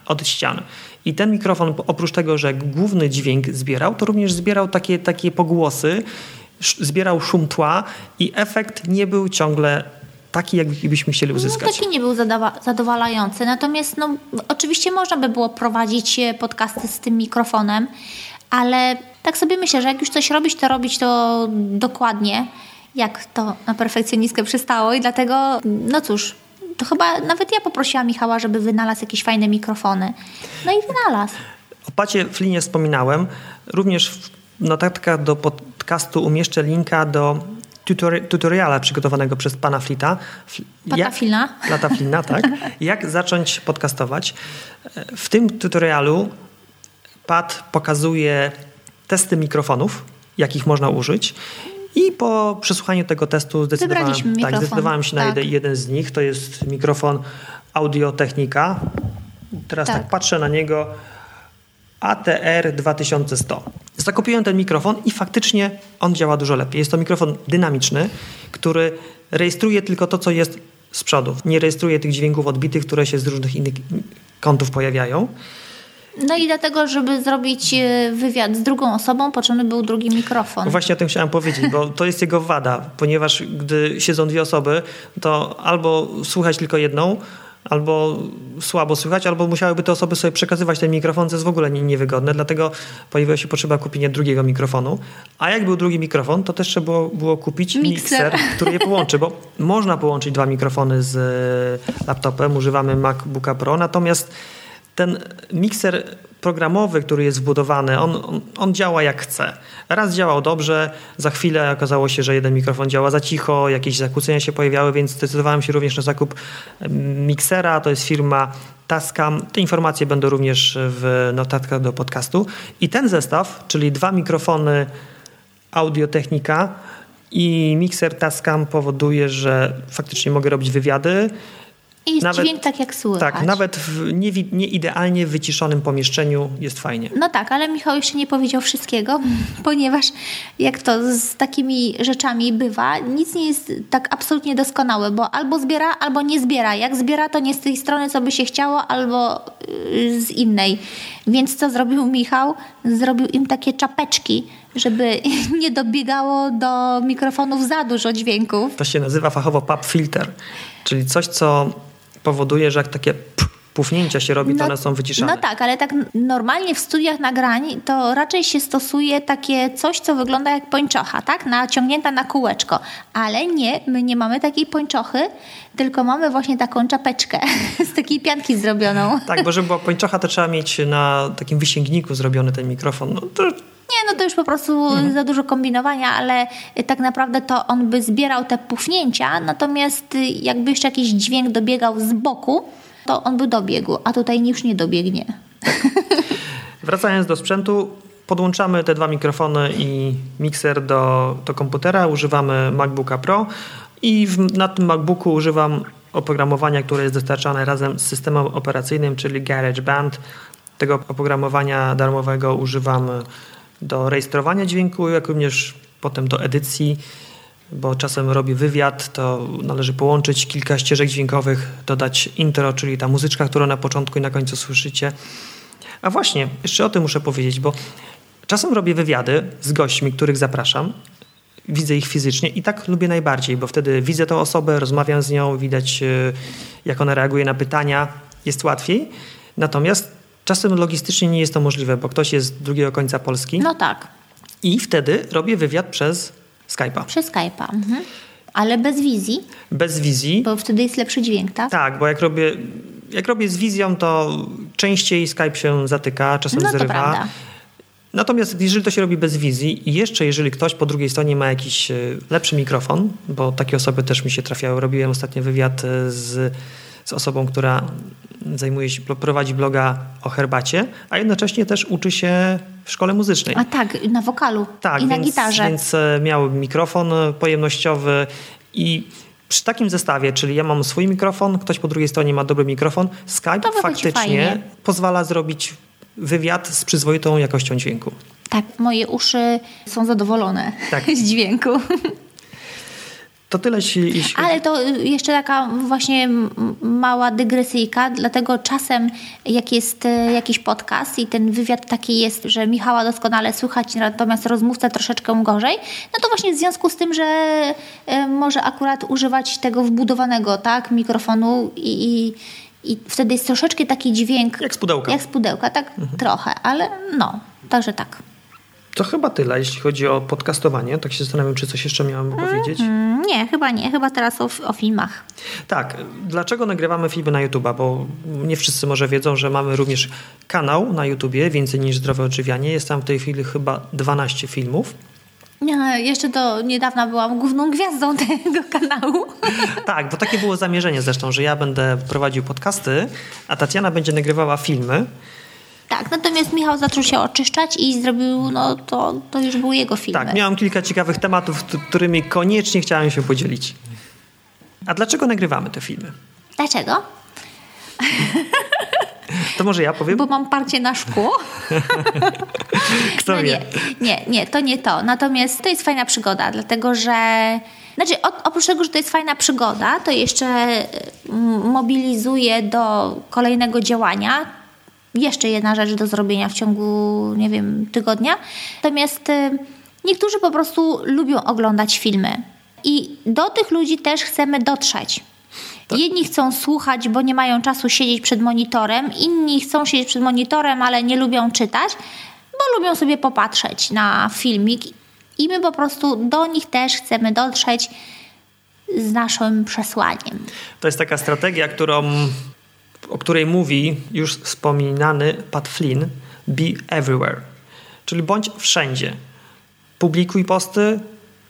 od ścian. I ten mikrofon, oprócz tego, że główny dźwięk zbierał, to również zbierał takie pogłosy, zbierał szum tła i efekt nie był ciągle taki, jakbyśmy chcieli uzyskać. No, taki nie był zadowalający. Natomiast no, oczywiście można by było prowadzić podcasty z tym mikrofonem, ale tak sobie myślę, że jak już coś robić to dokładnie, jak to na perfekcjonistkę przystało i dlatego, no cóż, to chyba nawet ja poprosiłam Michała, żeby wynalazł jakieś fajne mikrofony. No i wynalazł. O Pacie Flinie wspominałem. Również w notatkach do podcastu umieszczę linka do tutoriala przygotowanego przez pana Flita. Pata Flina, tak. Jak zacząć podcastować. W tym tutorialu Pat pokazuje testy mikrofonów, jakich można użyć. I po przesłuchaniu tego testu zdecydowałem się na jeden z nich. To jest mikrofon Audio Technica. Teraz tak patrzę na niego. ATR2100. Zakupiłem ten mikrofon i faktycznie on działa dużo lepiej. Jest to mikrofon dynamiczny, który rejestruje tylko to, co jest z przodu. Nie rejestruje tych dźwięków odbitych, które się z różnych innych kątów pojawiają. No i dlatego, żeby zrobić wywiad z drugą osobą, potrzebny był drugi mikrofon. Właśnie o tym chciałem powiedzieć, bo to jest jego wada, ponieważ gdy siedzą dwie osoby, to albo słuchać tylko jedną, albo słabo słychać, albo musiałyby te osoby sobie przekazywać ten mikrofon, co jest w ogóle niewygodne, dlatego pojawiła się potrzeba kupienia drugiego mikrofonu. A jak był drugi mikrofon, to też trzeba było kupić mikser, który je połączy, bo można połączyć dwa mikrofony z laptopem, używamy MacBooka Pro, natomiast ten mikser programowy, który jest wbudowany, on działa jak chce. Raz działał dobrze, za chwilę okazało się, że jeden mikrofon działa za cicho, jakieś zakłócenia się pojawiały, więc zdecydowałem się również na zakup miksera. To jest firma Tascam. Te informacje będą również w notatkach do podcastu. I ten zestaw, czyli dwa mikrofony Audio Technica i mikser Tascam, powoduje, że faktycznie mogę robić wywiady. I jest dźwięk tak jak słychać. Tak, nawet w nieidealnie wyciszonym pomieszczeniu jest fajnie. No tak, ale Michał jeszcze nie powiedział wszystkiego, ponieważ jak to z takimi rzeczami bywa, nic nie jest tak absolutnie doskonałe, bo albo zbiera, albo nie zbiera. Jak zbiera, to nie z tej strony, co by się chciało, albo z innej. Więc co zrobił Michał? Zrobił im takie czapeczki, żeby nie dobiegało do mikrofonów za dużo dźwięków. To się nazywa fachowo pub filter, czyli coś, co powoduje, że jak takie pufnięcia się robi, to one są wyciszane. No tak, ale tak normalnie w studiach nagrań to raczej się stosuje takie coś, co wygląda jak pończocha, tak? Naciągnięta na kółeczko. Ale nie, my nie mamy takiej pończochy, tylko mamy właśnie taką czapeczkę z takiej pianki zrobioną. Tak, bo żeby była pończocha, to trzeba mieć na takim wysięgniku zrobiony ten mikrofon. No to... Nie, no to już po prostu za dużo kombinowania, ale tak naprawdę to on by zbierał te pufnięcia, natomiast jakby jeszcze jakiś dźwięk dobiegał z boku, to on by dobiegł, a tutaj już nie dobiegnie. Tak. Wracając do sprzętu, podłączamy te dwa mikrofony i mikser do komputera, używamy MacBooka Pro i na tym MacBooku używam oprogramowania, które jest dostarczane razem z systemem operacyjnym, czyli GarageBand. Tego oprogramowania darmowego używam do rejestrowania dźwięku, jak również potem do edycji, bo czasem robię wywiad, to należy połączyć kilka ścieżek dźwiękowych, dodać intro, czyli ta muzyczka, którą na początku i na końcu słyszycie. A właśnie, jeszcze o tym muszę powiedzieć, bo czasem robię wywiady z gośćmi, których zapraszam, widzę ich fizycznie i tak lubię najbardziej, bo wtedy widzę tą osobę, rozmawiam z nią, widać jak ona reaguje na pytania, jest łatwiej. Natomiast czasem logistycznie nie jest to możliwe, bo ktoś jest z drugiego końca Polski. No tak. I wtedy robię wywiad przez Skype'a. Przez Skype'a. Mhm. Ale bez wizji? Bez wizji. Bo wtedy jest lepszy dźwięk, tak? Tak, bo jak robię z wizją, to częściej Skype się zatyka, czasem zrywa. Prawda. Natomiast jeżeli to się robi bez wizji i jeszcze jeżeli ktoś po drugiej stronie ma jakiś lepszy mikrofon, bo takie osoby też mi się trafiały. Robiłem ostatnio wywiad z osobą, która prowadzi bloga o herbacie, a jednocześnie też uczy się w szkole muzycznej. A tak, na wokalu i na gitarze. Więc miał mikrofon pojemnościowy i przy takim zestawie, czyli ja mam swój mikrofon, ktoś po drugiej stronie ma dobry mikrofon, Skype faktycznie pozwala zrobić wywiad z przyzwoitą jakością dźwięku. Tak, moje uszy są zadowolone z dźwięku. To tyle jeśli... Ale to jeszcze taka właśnie mała dygresyjka, dlatego czasem jak jest jakiś podcast i ten wywiad taki jest, że Michała doskonale słychać, natomiast rozmówcę troszeczkę gorzej, no to właśnie w związku z tym, że może akurat używać tego wbudowanego, tak, mikrofonu i wtedy jest troszeczkę taki dźwięk... Jak z pudełka. Jak z pudełka, tak, trochę, ale no, także tak. To chyba tyle, jeśli chodzi o podcastowanie. Tak się zastanawiam, czy coś jeszcze miałam powiedzieć. Nie, chyba nie. Chyba teraz o filmach. Tak. Dlaczego nagrywamy filmy na YouTube'a? Bo nie wszyscy może wiedzą, że mamy również kanał na YouTubie Więcej niż zdrowe odżywianie. Jest tam w tej chwili chyba 12 filmów. Ja jeszcze do niedawna byłam główną gwiazdą tego kanału. Tak, bo takie było zamierzenie zresztą, że ja będę prowadził podcasty, a Tatiana będzie nagrywała filmy. Tak, natomiast Michał zaczął się oczyszczać i zrobił, no to już były jego filmy. Tak, miałam kilka ciekawych tematów, którymi koniecznie chciałam się podzielić. A dlaczego nagrywamy te filmy? Dlaczego? To może ja powiem? Bo mam parcie na szkło. Kto wie? Nie, to nie to. Natomiast to jest fajna przygoda, dlatego że... Znaczy, oprócz tego, że to jest fajna przygoda, to jeszcze mobilizuje do kolejnego działania. Jeszcze jedna rzecz do zrobienia w ciągu, nie wiem, tygodnia. Natomiast niektórzy po prostu lubią oglądać filmy. I do tych ludzi też chcemy dotrzeć. Tak. Jedni chcą słuchać, bo nie mają czasu siedzieć przed monitorem. Inni chcą siedzieć przed monitorem, ale nie lubią czytać, bo lubią sobie popatrzeć na filmik. I my po prostu do nich też chcemy dotrzeć z naszym przesłaniem. To jest taka strategia, o której mówi już wspominany Pat Flynn, be everywhere, czyli bądź wszędzie. Publikuj posty,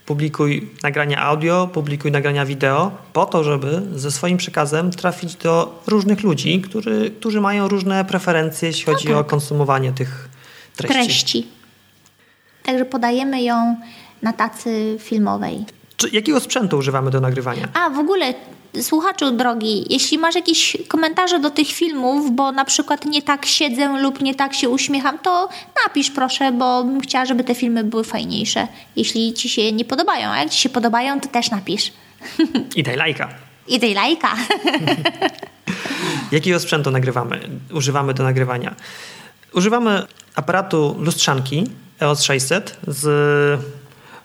publikuj nagrania audio, publikuj nagrania wideo, po to, żeby ze swoim przekazem trafić do różnych ludzi, którzy mają różne preferencje, jeśli chodzi o konsumowanie tych treści. Także podajemy ją na tacy filmowej. Jakiego sprzętu używamy do nagrywania? A w ogóle... Słuchaczu drogi, jeśli masz jakieś komentarze do tych filmów, bo na przykład nie tak siedzę lub nie tak się uśmiecham, to napisz proszę, bo bym chciała, żeby te filmy były fajniejsze. Jeśli ci się nie podobają, a jak ci się podobają, to też napisz. I daj lajka. I daj lajka. Jakiego sprzętu używamy do nagrywania? Używamy aparatu lustrzanki EOS 600 z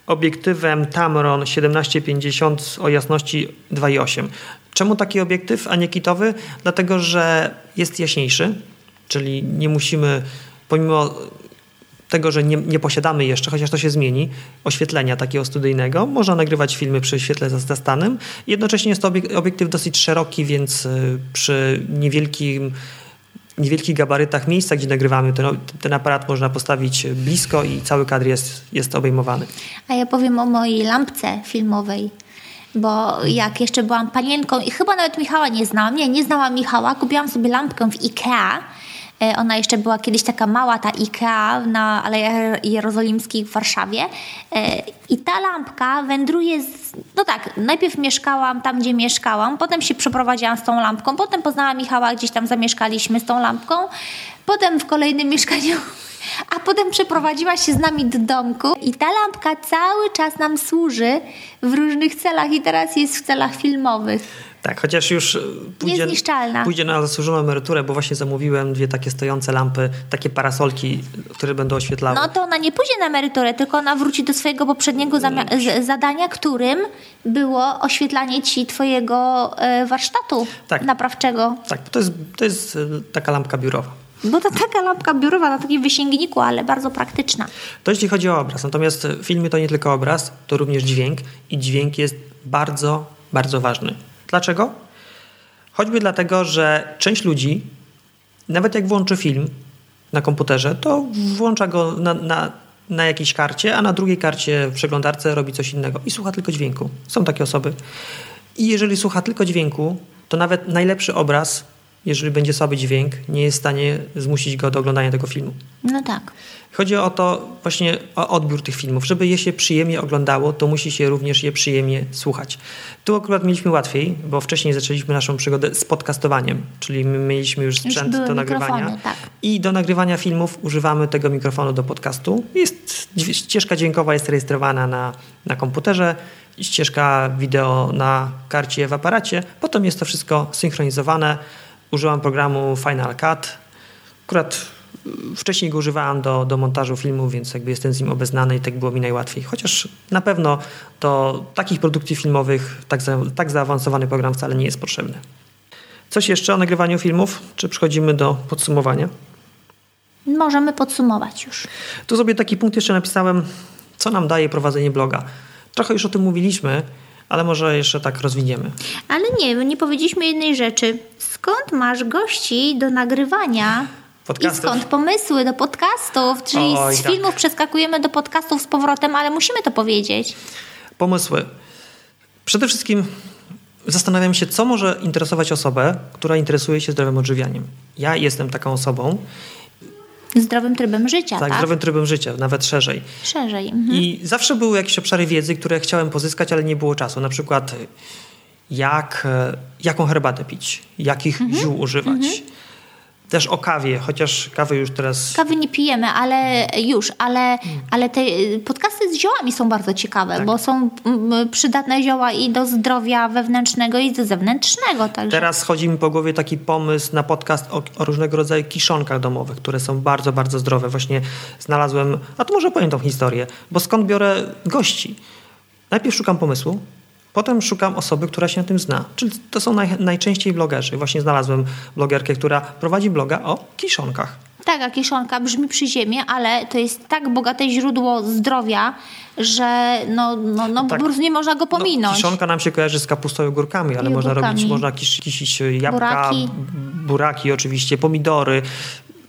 obiektywem Tamron 17-50 o jasności 2,8. Czemu taki obiektyw, a nie kitowy? Dlatego, że jest jaśniejszy, czyli nie musimy, pomimo tego, że nie posiadamy jeszcze, chociaż to się zmieni, oświetlenia takiego studyjnego, można nagrywać filmy przy świetle zastanym. Jednocześnie jest to obiektyw dosyć szeroki, więc przy niewielkich gabarytach miejsca, gdzie nagrywamy, ten aparat można postawić blisko i cały kadr jest obejmowany. A ja powiem o mojej lampce filmowej, bo jak jeszcze byłam panienką i chyba nawet Michała nie znałam, kupiłam sobie lampkę w IKEA. Ona jeszcze była kiedyś taka mała, ta IKEA na Alejach Jerozolimskich w Warszawie. I ta lampka wędruje... najpierw mieszkałam tam, gdzie mieszkałam, potem się przeprowadziłam z tą lampką, potem poznałam Michała, gdzieś tam zamieszkaliśmy z tą lampką, potem w kolejnym mieszkaniu... A potem przeprowadziła się z nami do domku i ta lampka cały czas nam służy w różnych celach i teraz jest w celach filmowych. Tak, chociaż już pójdzie na zasłużoną emeryturę, bo właśnie zamówiłem 2 takie stojące lampy, takie parasolki, które będą oświetlały. No to ona nie pójdzie na emeryturę, tylko ona wróci do swojego poprzedniego zadania, którym było oświetlanie ci twojego warsztatu naprawczego. Tak, to jest taka lampka biurowa. Bo to taka lampka biurowa na takim wysięgniku, ale bardzo praktyczna. To jeśli chodzi o obraz. Natomiast filmy to nie tylko obraz, to również dźwięk. I dźwięk jest bardzo, bardzo ważny. Dlaczego? Choćby dlatego, że część ludzi, nawet jak włączy film na komputerze, to włącza go na jakiejś karcie, a na drugiej karcie w przeglądarce robi coś innego i słucha tylko dźwięku. Są takie osoby. I jeżeli słucha tylko dźwięku, to nawet najlepszy obraz jeżeli będzie słaby dźwięk, nie jest w stanie zmusić go do oglądania tego filmu. No tak. Chodzi o to właśnie, o odbiór tych filmów. Żeby je się przyjemnie oglądało, to musi się również je przyjemnie słuchać. Tu akurat mieliśmy łatwiej, bo wcześniej zaczęliśmy naszą przygodę z podcastowaniem, czyli mieliśmy już sprzęt do nagrywania. Tak. I do nagrywania filmów używamy tego mikrofonu do podcastu. Jest, ścieżka dźwiękowa jest rejestrowana na komputerze, ścieżka wideo na karcie w aparacie. Potem jest to wszystko synchronizowane. Użyłam programu Final Cut. Akurat wcześniej go używałam do montażu filmów, więc jakby jestem z nim obeznany i tak było mi najłatwiej. Chociaż na pewno do takich produkcji filmowych tak zaawansowany program wcale nie jest potrzebny. Coś jeszcze o nagrywaniu filmów? Czy przechodzimy do podsumowania? Możemy podsumować już. Tu sobie taki punkt jeszcze napisałem, co nam daje prowadzenie bloga. Trochę już o tym mówiliśmy, ale może jeszcze tak rozwiniemy. Ale nie powiedzieliśmy jednej rzeczy. Skąd masz gości do nagrywania? Podcastów. I skąd pomysły do podcastów? Czyli z filmów przeskakujemy do podcastów z powrotem, ale musimy to powiedzieć. Pomysły. Przede wszystkim zastanawiam się, co może interesować osobę, która interesuje się zdrowym odżywianiem. Ja jestem taką osobą. Zdrowym trybem życia, tak? Zdrowym trybem życia, nawet szerzej. Mhm. I zawsze były jakieś obszary wiedzy, które chciałem pozyskać, ale nie było czasu. Na przykład jaką herbatę pić, jakich ziół używać. Też o kawie, chociaż kawy już teraz... Kawy nie pijemy, ale te podcasty z ziołami są bardzo ciekawe, tak. Bo są przydatne zioła i do zdrowia wewnętrznego, i do zewnętrznego. Także. Teraz chodzi mi po głowie taki pomysł na podcast o różnego rodzaju kiszonkach domowych, które są bardzo, bardzo zdrowe. Właśnie znalazłem, a to może powiem tą historię, bo skąd biorę gości? Najpierw szukam pomysłu, potem szukam osoby, która się na tym zna. Czyli to są najczęściej blogerzy. Właśnie znalazłem blogerkę, która prowadzi bloga o kiszonkach. Tak, a kiszonka brzmi przyziemnie, ale to jest tak bogate źródło zdrowia, że po prostu nie można go pominąć. Kiszonka nam się kojarzy z kapustą i ogórkami, ale można kisić jabłka, buraki oczywiście, pomidory.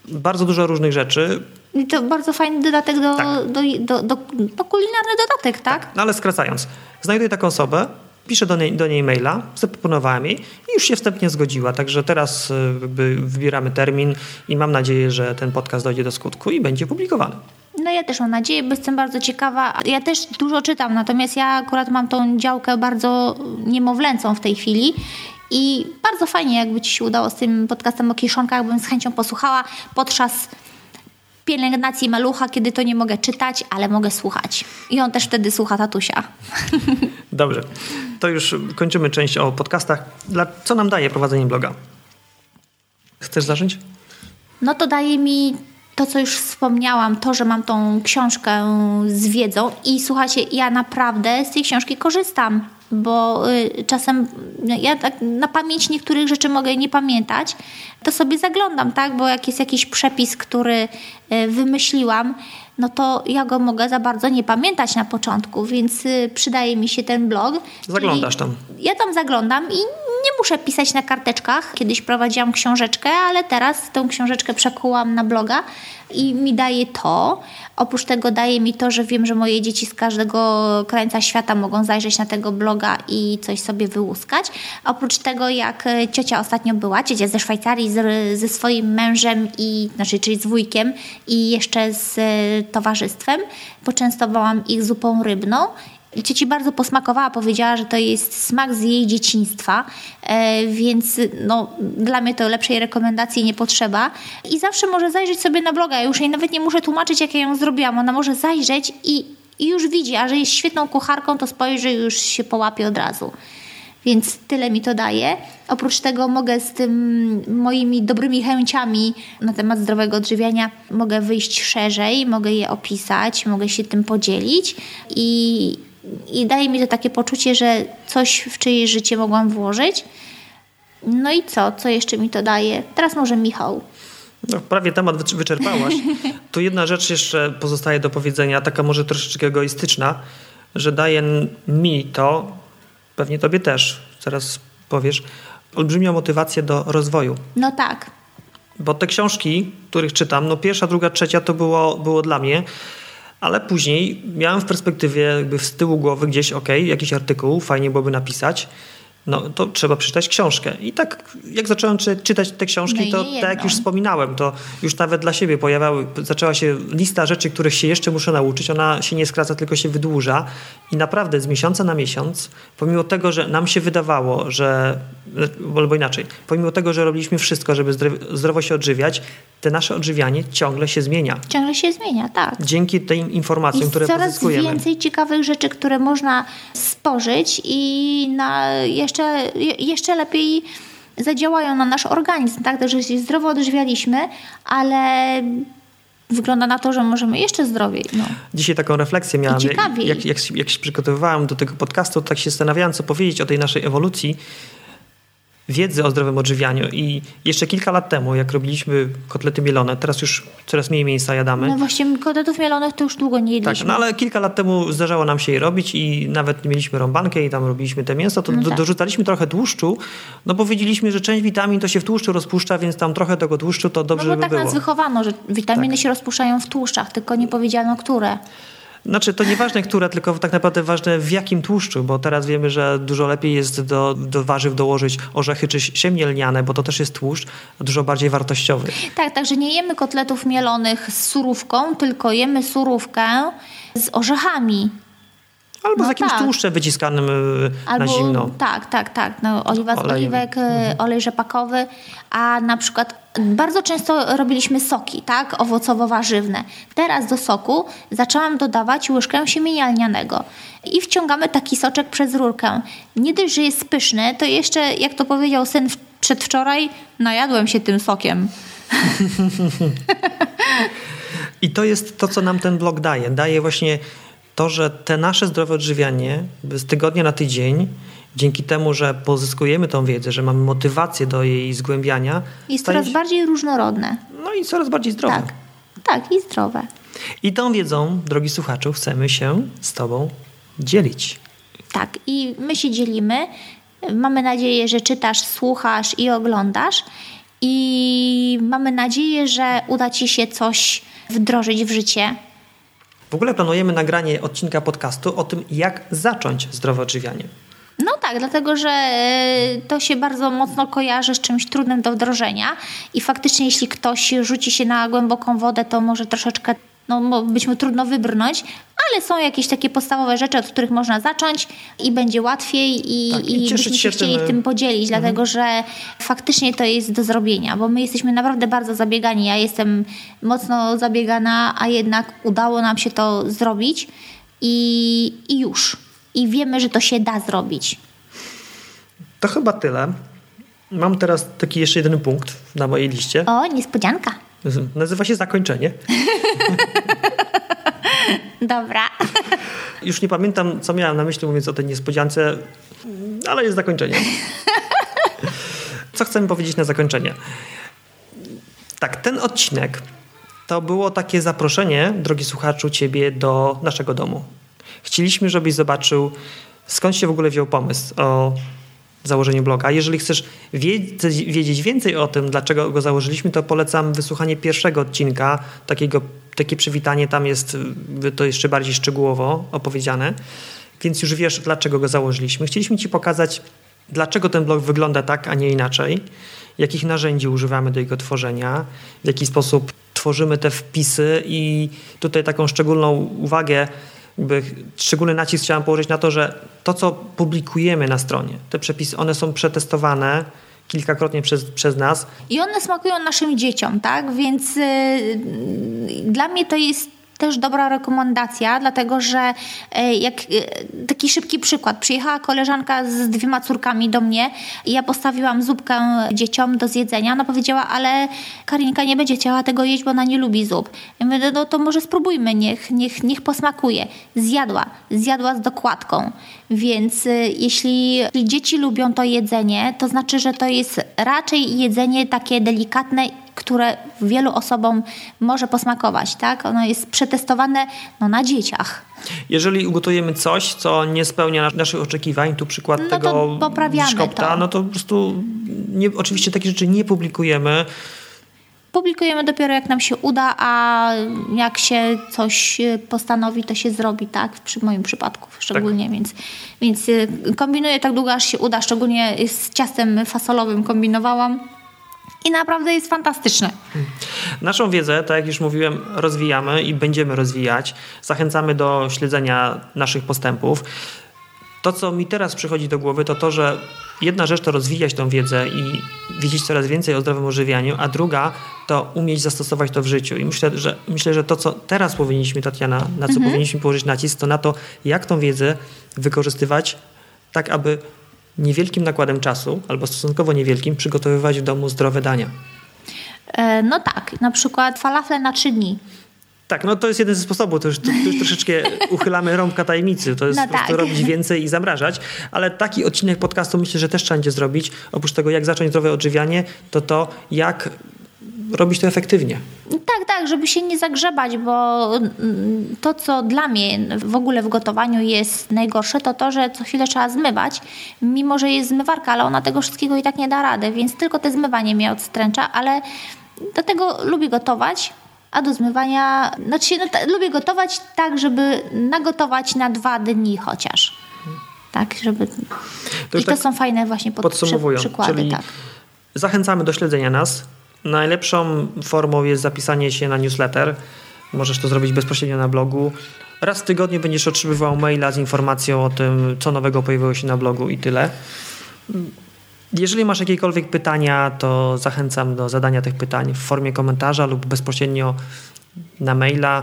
Bardzo dużo różnych rzeczy. I to bardzo fajny dodatek do kulinarny dodatek, tak? No ale skracając, znajduję taką osobę, piszę do niej maila, zaproponowałem jej i już się wstępnie zgodziła. Także teraz wybieramy termin i mam nadzieję, że ten podcast dojdzie do skutku i będzie publikowany. No ja też mam nadzieję, bo jestem bardzo ciekawa. Ja też dużo czytam, natomiast ja akurat mam tą działkę bardzo niemowlęcą w tej chwili. I bardzo fajnie, jakby ci się udało z tym podcastem o kiszonkach, bym z chęcią posłuchała podczas pielęgnacji malucha, kiedy to nie mogę czytać, ale mogę słuchać. I on też wtedy słucha tatusia. Dobrze, to już kończymy część o podcastach. Co nam daje prowadzenie bloga? Chcesz zacząć? No to daje mi to, co już wspomniałam, to, że mam tą książkę z wiedzą i słuchajcie, ja naprawdę z tej książki korzystam. Bo czasem ja tak na pamięć niektórych rzeczy mogę nie pamiętać, to sobie zaglądam, tak? Bo jak jest jakiś przepis, który wymyśliłam, no to ja go mogę za bardzo nie pamiętać na początku, więc przydaje mi się ten blog. Zaglądasz tam. Ja tam zaglądam i nie muszę pisać na karteczkach. Kiedyś prowadziłam książeczkę, ale teraz tą książeczkę przekułam na bloga i mi daje to. Oprócz tego daje mi to, że wiem, że moje dzieci z każdego krańca świata mogą zajrzeć na tego bloga i coś sobie wyłuskać. Oprócz tego, jak ciocia ostatnio była, ciocia ze Szwajcarii ze swoim mężem, czyli z wujkiem i jeszcze z towarzystwem, poczęstowałam ich zupą rybną. Cioci bardzo posmakowała, powiedziała, że to jest smak z jej dzieciństwa, więc dla mnie to lepszej rekomendacji nie potrzeba. I zawsze może zajrzeć sobie na bloga, ja już jej nawet nie muszę tłumaczyć, jak ja ją zrobiłam. Ona może zajrzeć i już widzi, a że jest świetną kucharką, to spojrzy, już się połapie od razu. Więc tyle mi to daje. Oprócz tego mogę z tym moimi dobrymi chęciami na temat zdrowego odżywiania mogę wyjść szerzej, mogę je opisać, mogę się tym podzielić i daje mi to takie poczucie, że coś w czyjeś życie mogłam włożyć. No i co jeszcze mi to daje? Teraz może Michał. No, prawie temat wyczerpałaś. Tu jedna rzecz jeszcze pozostaje do powiedzenia, taka może troszeczkę egoistyczna, że daje mi to, pewnie tobie też, zaraz powiesz, olbrzymią motywację do rozwoju. No tak. Bo te książki, których czytam, pierwsza, druga, trzecia to było dla mnie, ale później miałem w perspektywie jakby z tyłu głowy gdzieś, okej, jakiś artykuł, fajnie byłoby napisać no to trzeba przeczytać książkę. I tak jak zacząłem czytać te książki, to tak jak już wspominałem, to już nawet dla siebie zaczęła się lista rzeczy, których się jeszcze muszę nauczyć. Ona się nie skraca, tylko się wydłuża. I naprawdę z miesiąca na miesiąc, pomimo tego, że nam się wydawało, że, albo inaczej, pomimo tego, że robiliśmy wszystko, żeby zdrowo się odżywiać, te nasze odżywianie ciągle się zmienia. Ciągle się zmienia, tak. Dzięki tym informacjom, które pozyskujemy. Coraz więcej ciekawych rzeczy, które można spożyć i jeszcze lepiej zadziałają na nasz organizm, tak? Że się zdrowo odżywialiśmy, ale wygląda na to, że możemy jeszcze zdrowiej. No. Dzisiaj taką refleksję miałem. Jak się przygotowywałem do tego podcastu, tak się zastanawiałem, co powiedzieć o tej naszej ewolucji wiedzy o zdrowym odżywianiu. I jeszcze kilka lat temu, jak robiliśmy kotlety mielone, teraz już coraz mniej mięsa jadamy. No właśnie, kotletów mielonych to już długo nie jedliśmy. Tak, no ale kilka lat temu zdarzało nam się je robić i nawet mieliśmy rąbankę i tam robiliśmy te mięso, to dorzucaliśmy trochę tłuszczu, no bo wiedzieliśmy, że część witamin to się w tłuszczu rozpuszcza, więc tam trochę tego tłuszczu to dobrze by było. No bo tak nas wychowano, że witaminy się rozpuszczają w tłuszczach, tylko nie powiedziano, które. Znaczy, to nieważne, które, tylko tak naprawdę ważne w jakim tłuszczu, bo teraz wiemy, że dużo lepiej jest do warzyw dołożyć orzechy czy siemię lniane, bo to też jest tłuszcz dużo bardziej wartościowy. Tak, także nie jemy kotletów mielonych z surówką, tylko jemy surówkę z orzechami. Albo z jakimś tłuszczem wyciskanym na zimno. Tak. No, oliwa z oliwek, olej rzepakowy, a na przykład bardzo często robiliśmy soki, tak? Owocowo-warzywne. Teraz do soku zaczęłam dodawać łyżkę siemienia lnianego i wciągamy taki soczek przez rurkę. Nie dość, że jest pyszny, to jeszcze, jak to powiedział syn przedwczoraj, najadłem się tym sokiem. I to jest to, co nam ten blog daje. Daje właśnie to, że te nasze zdrowe odżywianie z tygodnia na tydzień, dzięki temu, że pozyskujemy tą wiedzę, że mamy motywację do jej zgłębiania, jest coraz bardziej różnorodne. No i coraz bardziej zdrowe. Tak, i zdrowe. I tą wiedzą, drogi słuchaczu, chcemy się z Tobą dzielić. Tak, i my się dzielimy. Mamy nadzieję, że czytasz, słuchasz i oglądasz. I mamy nadzieję, że uda Ci się coś wdrożyć w życie. W ogóle planujemy nagranie odcinka podcastu o tym, jak zacząć zdrowe odżywianie. No tak, dlatego że to się bardzo mocno kojarzy z czymś trudnym do wdrożenia i faktycznie jeśli ktoś rzuci się na głęboką wodę, to może troszeczkę być mu trudno wybrnąć, ale są jakieś takie podstawowe rzeczy, od których można zacząć i będzie łatwiej i byśmy się chcieli tym podzielić, dlatego że faktycznie to jest do zrobienia, bo my jesteśmy naprawdę bardzo zabiegani. Ja jestem mocno zabiegana, a jednak udało nam się to zrobić i już. I wiemy, że to się da zrobić. To chyba tyle. Mam teraz taki jeszcze jeden punkt na mojej liście. O, niespodzianka. Nazywa się zakończenie. Dobra. Już nie pamiętam, co miałam na myśli, mówiąc o tej niespodziance, ale jest zakończenie. Co chcemy powiedzieć na zakończenie? Tak, ten odcinek to było takie zaproszenie, drogi słuchaczu, ciebie do naszego domu. Chcieliśmy, żebyś zobaczył, skąd się w ogóle wziął pomysł o założeniu bloga. Jeżeli chcesz wiedzieć więcej o tym, dlaczego go założyliśmy, to polecam wysłuchanie pierwszego odcinka. Takie przywitanie tam jest, to jeszcze bardziej szczegółowo opowiedziane. Więc już wiesz, dlaczego go założyliśmy. Chcieliśmy Ci pokazać, dlaczego ten blog wygląda tak, a nie inaczej. Jakich narzędzi używamy do jego tworzenia. W jaki sposób tworzymy te wpisy. I tutaj taką szczególną uwagę, szczególny nacisk chciałam położyć na to, że to, co publikujemy na stronie, te przepisy, one są przetestowane kilkakrotnie przez nas. I one smakują naszym dzieciom, tak? Więc dla mnie to jest też dobra rekomendacja, dlatego że taki szybki przykład. Przyjechała koleżanka z 2 córkami do mnie i ja postawiłam zupkę dzieciom do zjedzenia. Ona powiedziała, ale Karinka nie będzie chciała tego jeść, bo ona nie lubi zup. Ja mówię, no to może spróbujmy, niech posmakuje. Zjadła z dokładką. Więc jeśli dzieci lubią to jedzenie, to znaczy, że to jest raczej jedzenie takie delikatne, które wielu osobom może posmakować, tak? Ono jest przetestowane na dzieciach. Jeżeli ugotujemy coś, co nie spełnia naszych oczekiwań, tu przykład tego szkopta, to po prostu oczywiście takie rzeczy nie publikujemy. publikujemy dopiero jak nam się uda, a jak się coś postanowi, to się zrobi, tak? Przy moim przypadku szczególnie, tak. Więc kombinuję tak długo, aż się uda, szczególnie z ciastem fasolowym kombinowałam. I naprawdę jest fantastyczne. Naszą wiedzę, tak jak już mówiłem, rozwijamy i będziemy rozwijać. Zachęcamy do śledzenia naszych postępów. To, co mi teraz przychodzi do głowy, to to, że jedna rzecz to rozwijać tą wiedzę i wiedzieć coraz więcej o zdrowym odżywianiu, a druga to umieć zastosować to w życiu. I myślę, że to, co teraz powinniśmy, Tatiana, na co powinniśmy położyć nacisk, to na to, jak tą wiedzę wykorzystywać tak, aby niewielkim nakładem czasu, albo stosunkowo niewielkim, przygotowywać w domu zdrowe dania. No tak, na przykład falafle na 3 dni. Tak, no to jest jeden ze sposobów, to już troszeczkę uchylamy rąbka tajemnicy, to jest no po prostu robić więcej i zamrażać, ale taki odcinek podcastu myślę, że też trzeba będzie zrobić, oprócz tego jak zacząć zdrowe odżywianie, to jak robić to efektywnie. Tak, żeby się nie zagrzebać, bo to, co dla mnie w ogóle w gotowaniu jest najgorsze, to to, że co chwilę trzeba zmywać, mimo że jest zmywarka, ale ona tego wszystkiego i tak nie da rady, więc tylko te zmywanie mnie odstręcza, ale do tego lubię gotować, a do zmywania... lubię gotować tak, żeby nagotować na 2 dni chociaż. Tak, żeby... To są fajne właśnie przykłady. Czyli tak. Zachęcamy do śledzenia nas. Najlepszą formą jest zapisanie się na newsletter. Możesz to zrobić bezpośrednio na blogu. Raz w tygodniu będziesz otrzymywał maila z informacją o tym, co nowego pojawiło się na blogu i tyle. Jeżeli masz jakiekolwiek pytania, to zachęcam do zadania tych pytań w formie komentarza lub bezpośrednio na maila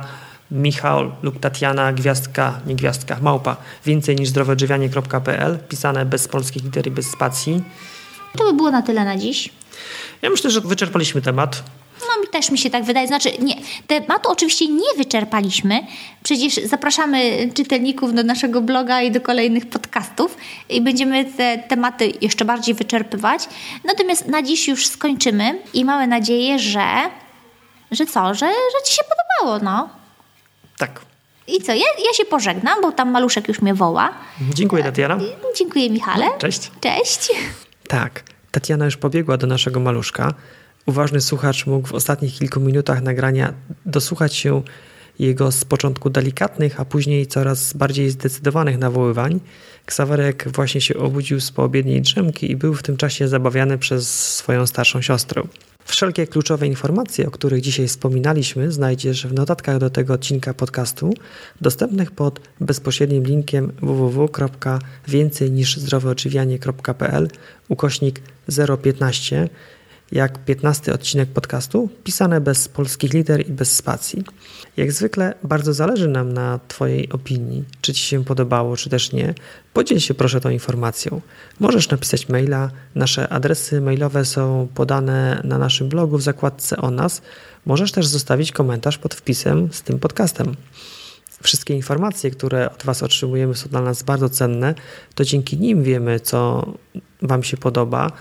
Michał lub Tatiana _, więcejniżzdroweodżywianie.pl, pisane bez polskich liter i bez spacji. To by było na tyle na dziś. Ja myślę, że wyczerpaliśmy temat. No też mi się tak wydaje. Znaczy nie, tematu oczywiście nie wyczerpaliśmy. Przecież zapraszamy czytelników do naszego bloga i do kolejnych podcastów i będziemy te tematy jeszcze bardziej wyczerpywać. Natomiast na dziś już skończymy i mamy nadzieję, że Ci się podobało, no. Tak. I co? Ja się pożegnam, bo tam maluszek już mnie woła. Dziękuję, Tatiana. Dziękuję, Michale. Cześć. Cześć. Tak. Tatiana już pobiegła do naszego maluszka. Uważny słuchacz mógł w ostatnich kilku minutach nagrania dosłuchać się jego z początku delikatnych, a później coraz bardziej zdecydowanych nawoływań. Ksawerek właśnie się obudził z poobiedniej drzemki i był w tym czasie zabawiany przez swoją starszą siostrę. Wszelkie kluczowe informacje, o których dzisiaj wspominaliśmy, znajdziesz w notatkach do tego odcinka podcastu, dostępnych pod bezpośrednim linkiem www.więcejniżzdroweodżywianie.pl /015, jak 15 odcinek podcastu, pisane bez polskich liter i bez spacji. Jak zwykle bardzo zależy nam na Twojej opinii, czy Ci się podobało, czy też nie. Podziel się proszę tą informacją. Możesz napisać maila. Nasze adresy mailowe są podane na naszym blogu w zakładce o nas. Możesz też zostawić komentarz pod wpisem z tym podcastem. Wszystkie informacje, które od Was otrzymujemy, są dla nas bardzo cenne. To dzięki nim wiemy, co Wam się podoba.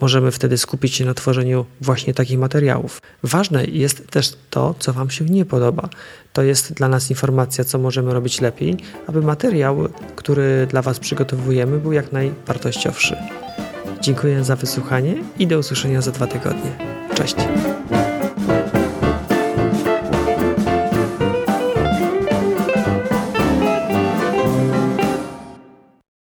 Możemy wtedy skupić się na tworzeniu właśnie takich materiałów. Ważne jest też to, co Wam się nie podoba. To jest dla nas informacja, co możemy robić lepiej, aby materiał, który dla Was przygotowujemy, był jak najwartościowszy. Dziękuję za wysłuchanie i do usłyszenia za 2 tygodnie. Cześć!